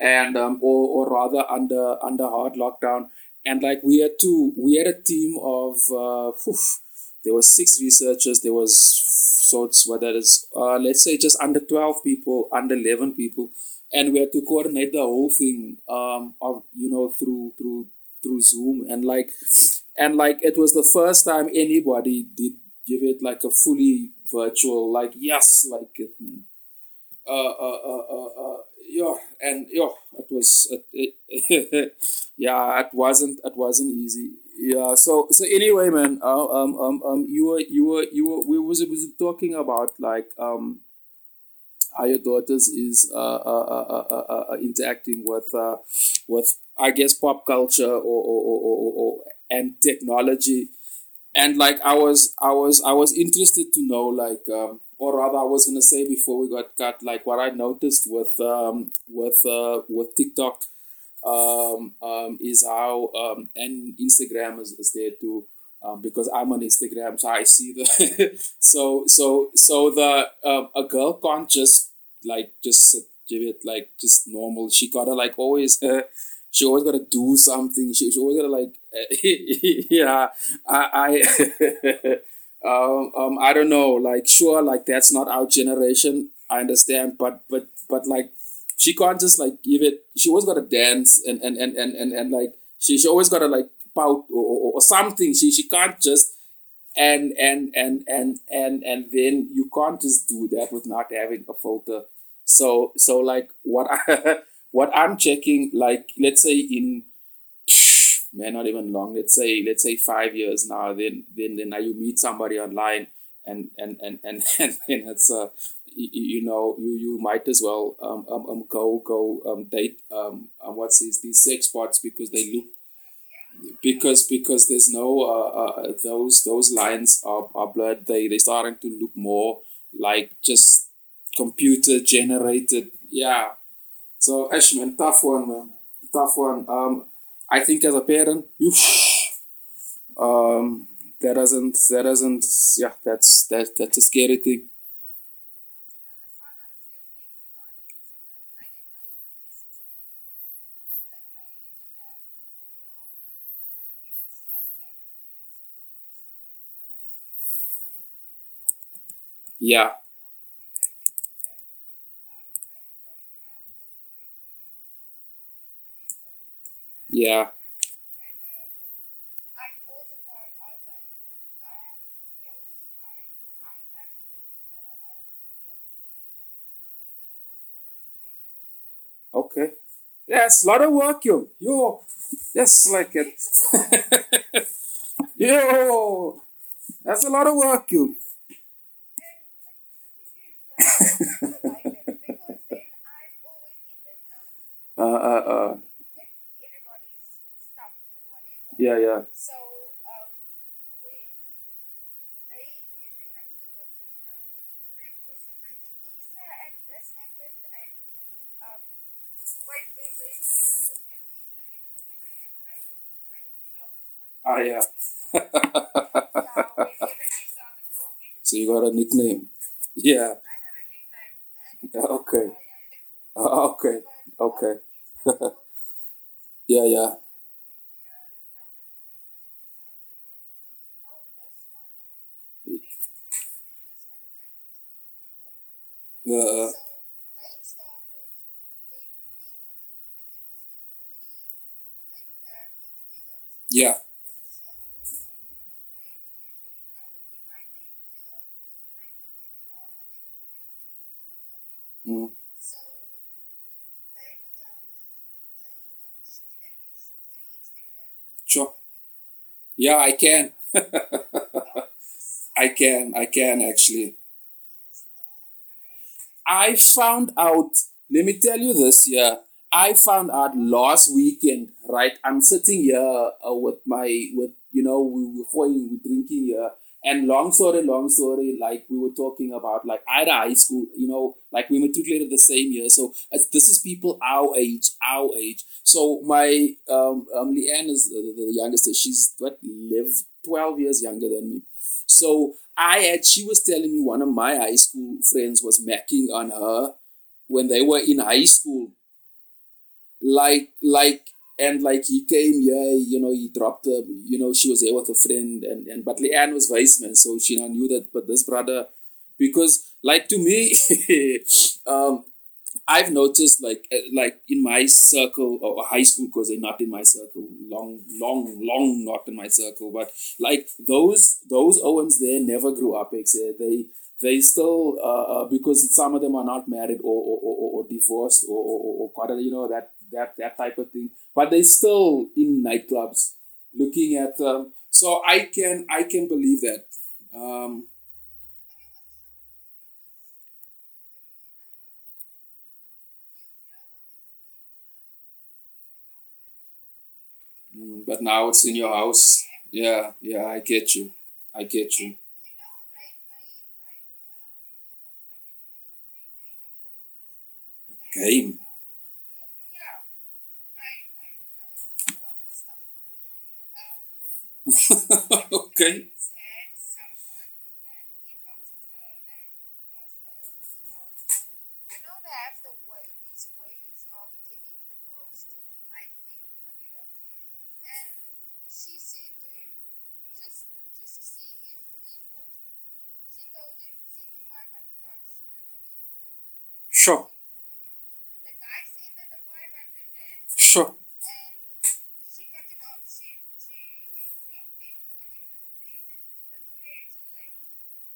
and um, or, or rather under under hard lockdown. And like we had two, we had a team of uh, whew, there was six researchers. There was sorts what that is. Uh, let's say just under twelve people, under eleven people, and we had to coordinate the whole thing. Um, of you know through through through Zoom and like and like it was the first time anybody did give it like a fully virtual like yes like it. Uh, uh, uh, uh, uh, yeah, and yeah, it was, it, it, yeah, it wasn't, it wasn't easy. Yeah, so, so anyway, man, uh, um, um, um, you were, you were, you were, we was, was talking about like, um, how your daughters is, uh, uh, uh, uh, uh, uh interacting with, uh, with, I guess, pop culture or, or, or, or, or and technology. And like, I was, I was, I was interested to know, like, um, or rather, I was gonna say before we got cut, like what I noticed with um with uh with TikTok, um um is how um and Instagram is, is there too, um because I'm on Instagram, so I see the so so so the um a girl can't just like just give it like just normal. She gotta like always uh, she always gotta do something. She she always gotta like yeah I I. Um, um, I don't know, like, sure, like, that's not our generation, I understand, but, but, but, like, she can't just, like, give it, she always gotta dance, and, and, and, and, and, and like, she, she always gotta, like, pout, or, or, or something, she, she can't just, and, and, and, and, and, and then you can't just do that with not having a filter, so, so, like, what I, what I'm checking, like, let's say in, man, not even long. Let's say, let's say five years now. Then, then, then now you meet somebody online, and and and and and it's uh, you, you know, you you might as well um um, um go go um date um, um what's these these sex spots because they look because because there's no uh, uh those those lines are are blurred. They they starting to look more like just computer generated. Yeah. So Ashman, tough one, man. Tough one. Um. I think as a parent, um, that doesn't, that doesn't, yeah, that's, that, that's a scary thing. Yeah. Yeah. I also found out that I have a close, I I have to believe that I have a close relationship with all my girls, friends as well. Okay. Yes, a lot of work, yo. Yo. Yes, like it. Yo. That's a lot of work, yo. And but the thing is, like, I like it because then I'm always in the know. Uh, uh, uh. Yeah, yeah. So, um, when they usually come to visit, you know, they always like, I think Isa and this happened, and, um, wait, they, they, they don't call me as Isa, they call me Aya. I don't know, like, the eldest one. Aya. So, you got a nickname? Yeah. I got a nickname. And okay. Uh, okay. But, okay. Um, yeah, yeah. Uh, so they started when we got to, I think it was level three, they could have leaders. Yeah. So um, they would usually, I would invite them here because then I know where they are, what they're doing, what they're thinking, or whatever. Mm. So they would tell me, they got sugar daddies through Instagram. Sure. Yeah, I can. I can, I can actually. I found out, let me tell you this yeah, I found out last weekend, right? I'm sitting here uh, with my, with, you know, we were going, we were drinking here. And long story, long story, like we were talking about, like I had a high school, you know, like we matriculated the same year. So uh, this is people our age, our age. So my, um, um Leanne is the, the youngest. She's what, twelve years younger than me. So I had, she was telling me one of my high school friends was macking on her when they were in high school. like, like, and like he came here, you know, he dropped her, you know, she was here with a friend, and, and but Leanne was vice-man, so she now knew that, but this brother, because like to me, um, I've noticed like, like in my circle or high school, because they're not in my circle, long, long, long, not in my circle, but like those, those Owens there never grew up, except they, they still, uh, because some of them are not married or, or, or, or divorced or, or, or, or, you know, that, that, that type of thing, but they still in nightclubs looking at them. So I can, I can believe that. Um, But now it's in your house. Yeah, yeah, I get you. I get you. A game. Okay. Sure. The guy sent her the five hundred rand. Sure. And she cut him off. She, she uh, blocked him and whatever. Then the friends were like,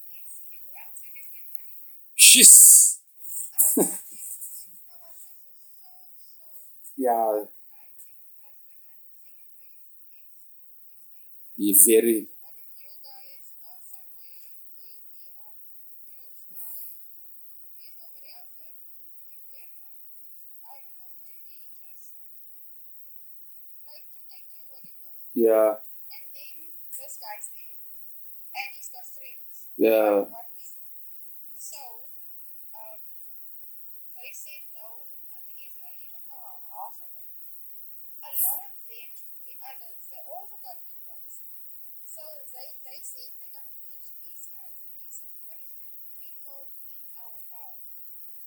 let's see who else you can get money from. Shiz. Oh, yeah. You're very... Yeah. And then this guy's there. And he's got friends. Yeah. So, um, they said no unto Ezra. You don't know half of it. A lot of them, the others, they also got inboxed. So they, they said they're going to teach these guys a lesson. But it's not people in our town.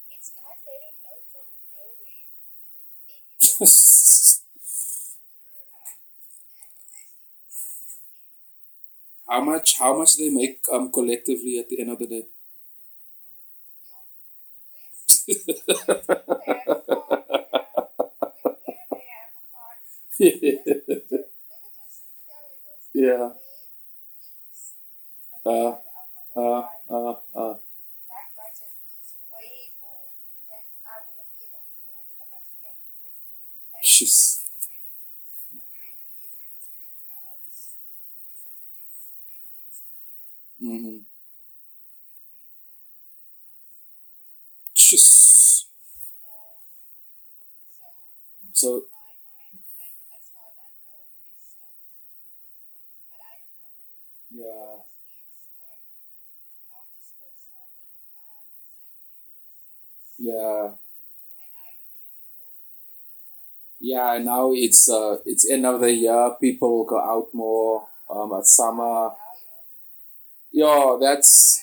It's guys they don't know from nowhere. In How much? How much they make um collectively at the end of the day? Yeah. Uh, uh, uh, uh. That budget is way more than I would have even thought a budget can be for. Jeez. Mm-hmm. Just. So. Yeah. Yeah. Yeah. Now it's uh it's end of the year. People go out more um at summer. Yo, that's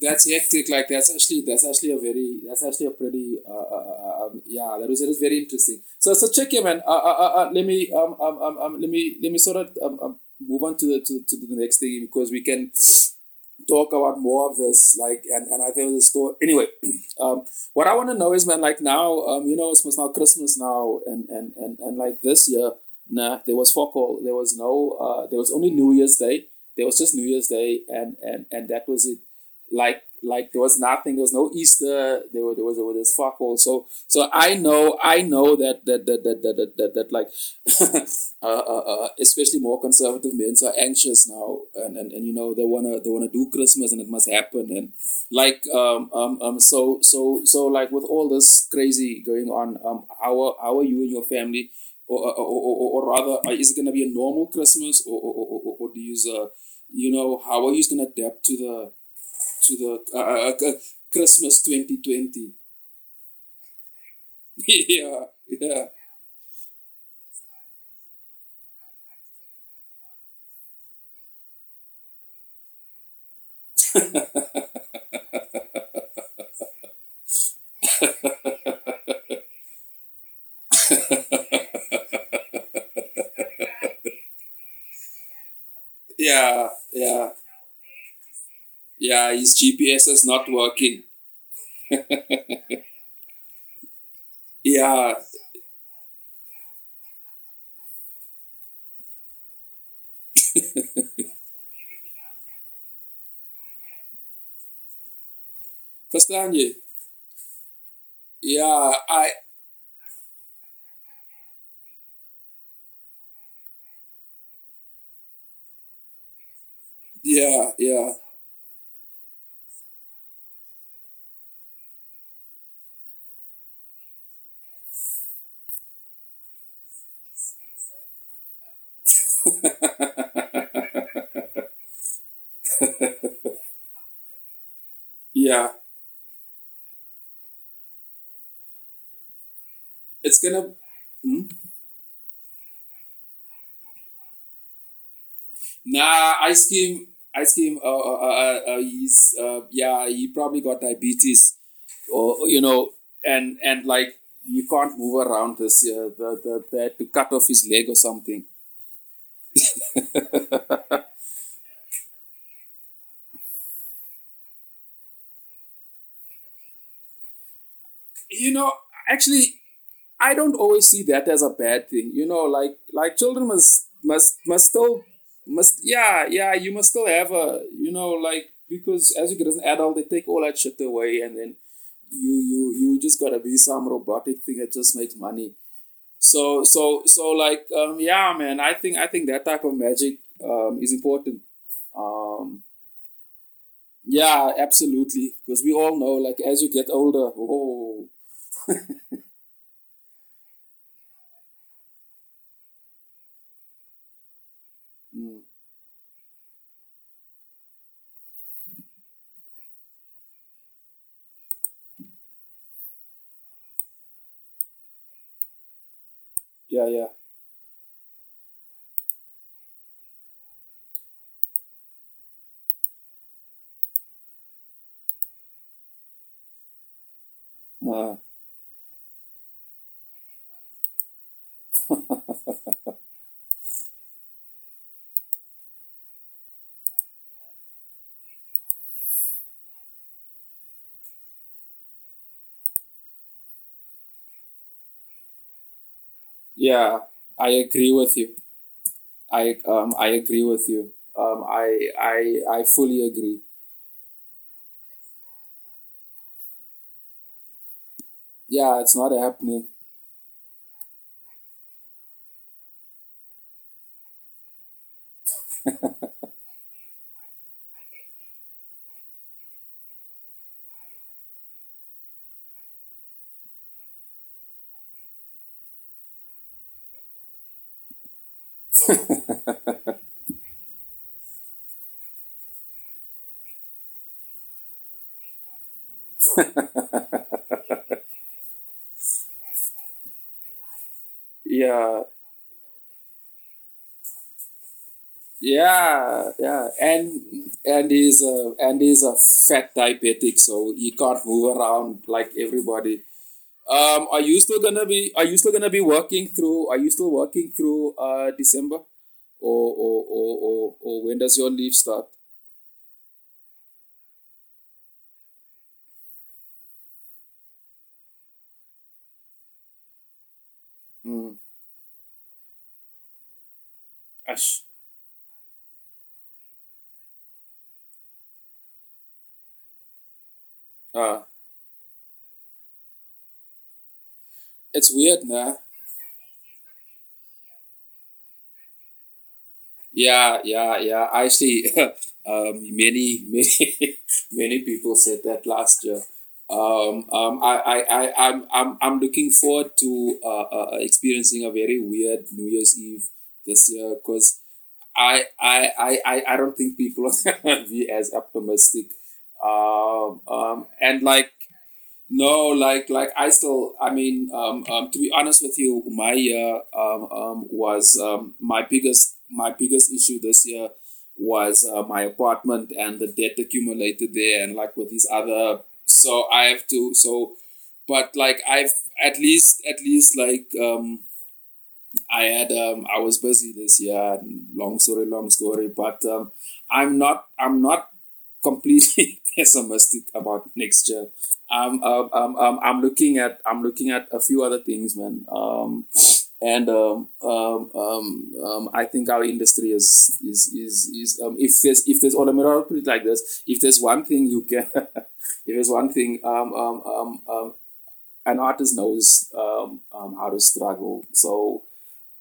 that's hectic. Like that's actually that's actually a very that's actually a pretty uh, uh um, yeah that was it was very interesting. So so check in, man. Uh, uh, uh let me um um um let me let me sort of um, um move on to the to, to the next thing, because we can talk about more of this, like and and I think the story anyway. um, what I want to know is, man, like now um you know it's now Christmas now and and and and like this year, nah, there was fuck all. There was no uh there was only New Year's Day. There was just New Year's Day, and, and, and that was it. Like like there was nothing. There was no Easter. There was there was, there was fuck all. So so I know I know that that that that that that, that like uh, uh, uh, especially more conservative men are anxious now, and, and, and you know they wanna they wanna do Christmas and it must happen, and like um um um so so so like with all this crazy going on, um how how are you and your family? Or or, or, or, or rather, is it gonna be a normal Christmas, or or, or, or, or do you uh, you know, how are you gonna adapt to the to the uh, uh, Christmas twenty twenty? Yeah, yeah. Yeah, yeah. Yeah, his G P S is not working. Yeah, verstaan je? Yeah, I... Yeah, yeah. Yeah. It's gonna. Hmm? Nah, ice cream, ice cream. Uh, uh, uh, uh, he's uh, yeah, he probably got diabetes, or you know, and and like you can't move around this year. The the they had to cut off his leg or something. You know, actually, I don't always see that as a bad thing. You know, like like children must must must still must yeah yeah you must still have a you know like because as you get as an adult they take all that shit away and then you you you just gotta be some robotic thing that just makes money. So so so like um, yeah man, I think I think that type of magic um, is important. Um, yeah, absolutely, because we all know like as you get older, oh. Mm. Yeah, yeah, uh. Yeah, I agree with you. I um I agree with you. Um, I I I fully agree. Yeah, it's not happening. Yeah, yeah, yeah, and and he's a and he's a fat diabetic, so he can't move around like everybody. Um, are you still gonna be? Are you still gonna be working through? Are you still working through uh December, or or or or, or when does your leave start? Mm. Ash. Uh, It's weird, nah. Yeah, yeah, yeah. I see. um, many, many, many people said that last year. Um, um, I, I, I, I'm, I'm, I'm looking forward to uh, uh, experiencing a very weird New Year's Eve this year because I, I, I, I, I don't think people are gonna be as optimistic. Um, um, and like, no, like, like I still, I mean, um, um, to be honest with you, my year, um, um, was, um, my biggest, my biggest issue this year was uh, my apartment and the debt accumulated there and like with these other. So I have to, so, but like I've at least, at least like, um, I had um, I was busy this year. Long story, long story. But um, I'm not I'm not completely pessimistic about next year. I'm um, um, um, I'm looking at I'm looking at a few other things, man. Um, and um, um, um, um, I think our industry is is is is um, if there's if there's on a mirror put it like this, if there's one thing you can, if there's one thing um um um, um an artist knows um, um how to struggle. So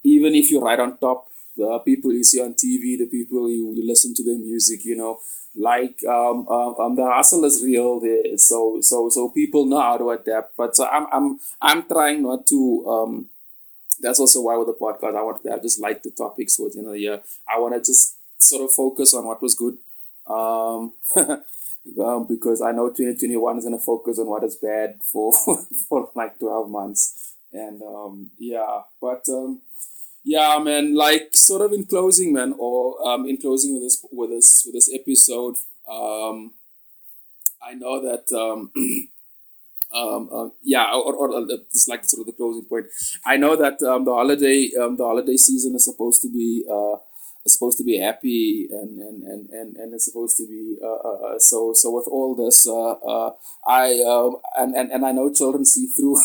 even if you're right on top, the people you see on T V, the people you, you listen to their music, you know, like um, um, um the hustle is real there. So so so people know how to adapt. But so I'm I'm I'm trying not to. Um, that's also why with the podcast I wanted to have just light the topics for the end of the year. I want to just sort of focus on what was good, um, um because I know twenty twenty-one is going to focus on what is bad for for like twelve months. And um yeah, but um. Yeah, man. Like, sort of in closing, man, or um, in closing with this, with this, with this episode. Um, I know that, um, um, uh, yeah, or, or, or just like sort of the closing point. I know that um, the holiday, um, the holiday season is supposed to be, uh, is supposed to be happy, and and and and, and it's supposed to be. Uh, uh, so so with all this, uh, uh, I uh, and and and I know children see through.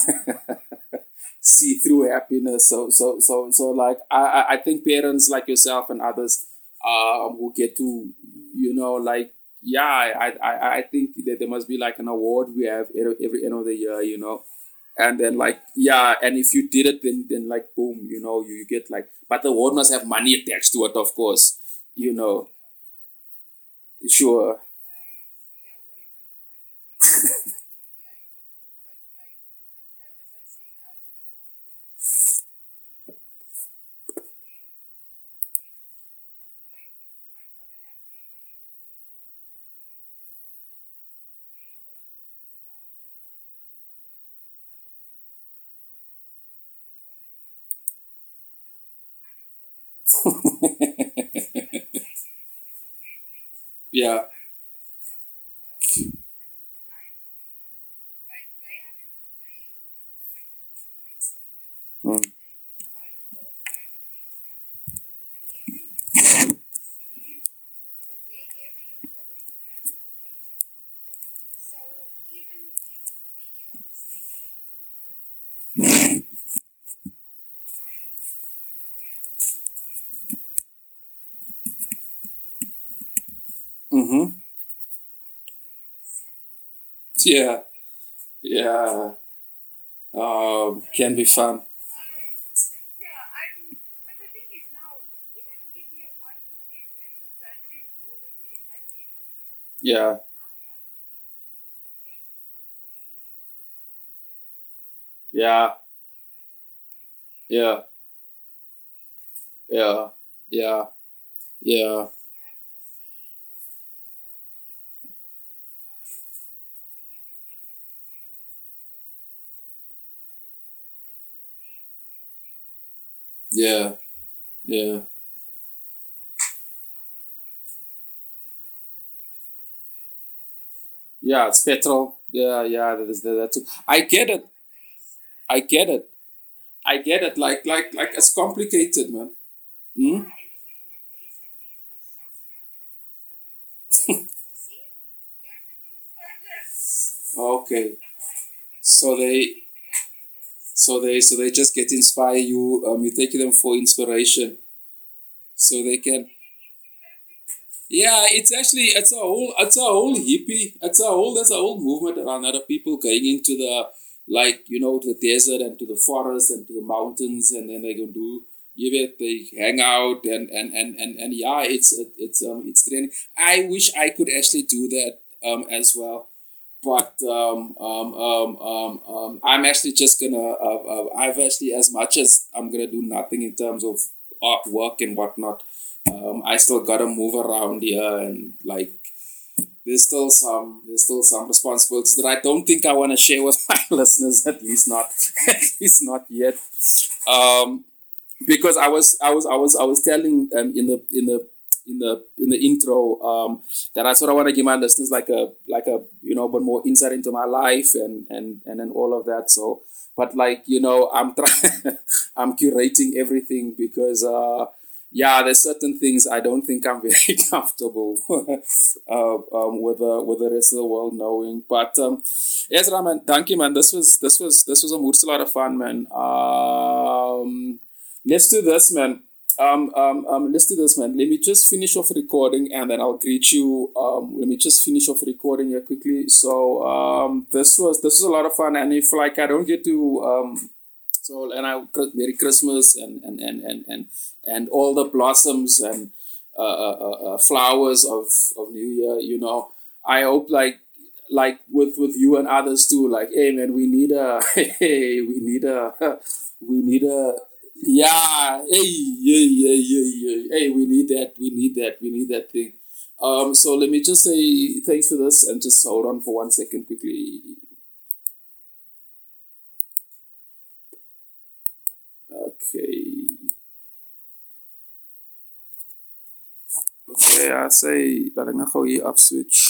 see through happiness. So, so, so, so like, I, I think parents like yourself and others, um, who get to, you know, like, yeah, I, I, I think that there must be like an award we have every end of the year, you know, and then like, yeah. And if you did it, then, then like, boom, you know, you, you get like, but the award must have money attached to it, of course, you know, sure. Yeah. Mm. Mm-hmm. Yeah, yeah. Um, can be fun. Yeah. Yeah. Yeah. Yeah. Yeah. Yeah. Yeah, yeah, yeah. It's petrol. Yeah, yeah. That is that too. I get it. I get it. I get it. Like, like, like. It's complicated, man. Hmm? Okay. So they. So they, so they just get inspire you. Um, you take them for inspiration, so they can. Yeah, it's actually it's a whole it's a whole hippie it's a whole there's a whole movement around other people going into the like you know to the desert and to the forest and to the mountains, and then they go do it. They hang out and and and and, and yeah, it's it, it's um it's training. I wish I could actually do that um as well. But um, um, um, um, um, I'm actually just going to, uh, uh, I've actually, as much as I'm going to do nothing in terms of artwork and whatnot, um, I still got to move around here and like, there's still some, there's still some responsibilities that I don't think I want to share with my listeners, at least not, at least not yet. Um, because I was, I was, I was, I was telling um, in the, in the, in the in the intro um that I sort of want to give my listeners like a like a you know but more insight into my life and and and then all of that. So but like you know I'm trying I'm curating everything because, uh, yeah, there's certain things I don't think I'm very comfortable uh, um, with the with the rest of the world knowing. But um, Ezra, man, thank you, man. This was this was this was a mood's lot of fun, man. Um, let's do this, man. Um, um, um, let's do this, man. Let me just finish off recording and then I'll greet you. Um, let me just finish off recording here quickly. So, um, this was, this was a lot of fun. And if like, I don't get to, um, so, and I, Merry Christmas and, and, and, and, and, and all the blossoms and, uh, uh, uh flowers of, of New Year, you know, I hope like, like with, with you and others too, like, hey man, we need a, hey, we need a, we need a, Yeah, hey, yeah, yeah, yeah, yeah. Hey, we need that, we need that, we need that thing. Um, so let me just say thanks for this and just hold on for one second quickly. Okay. Okay, I say that I'm going to switch.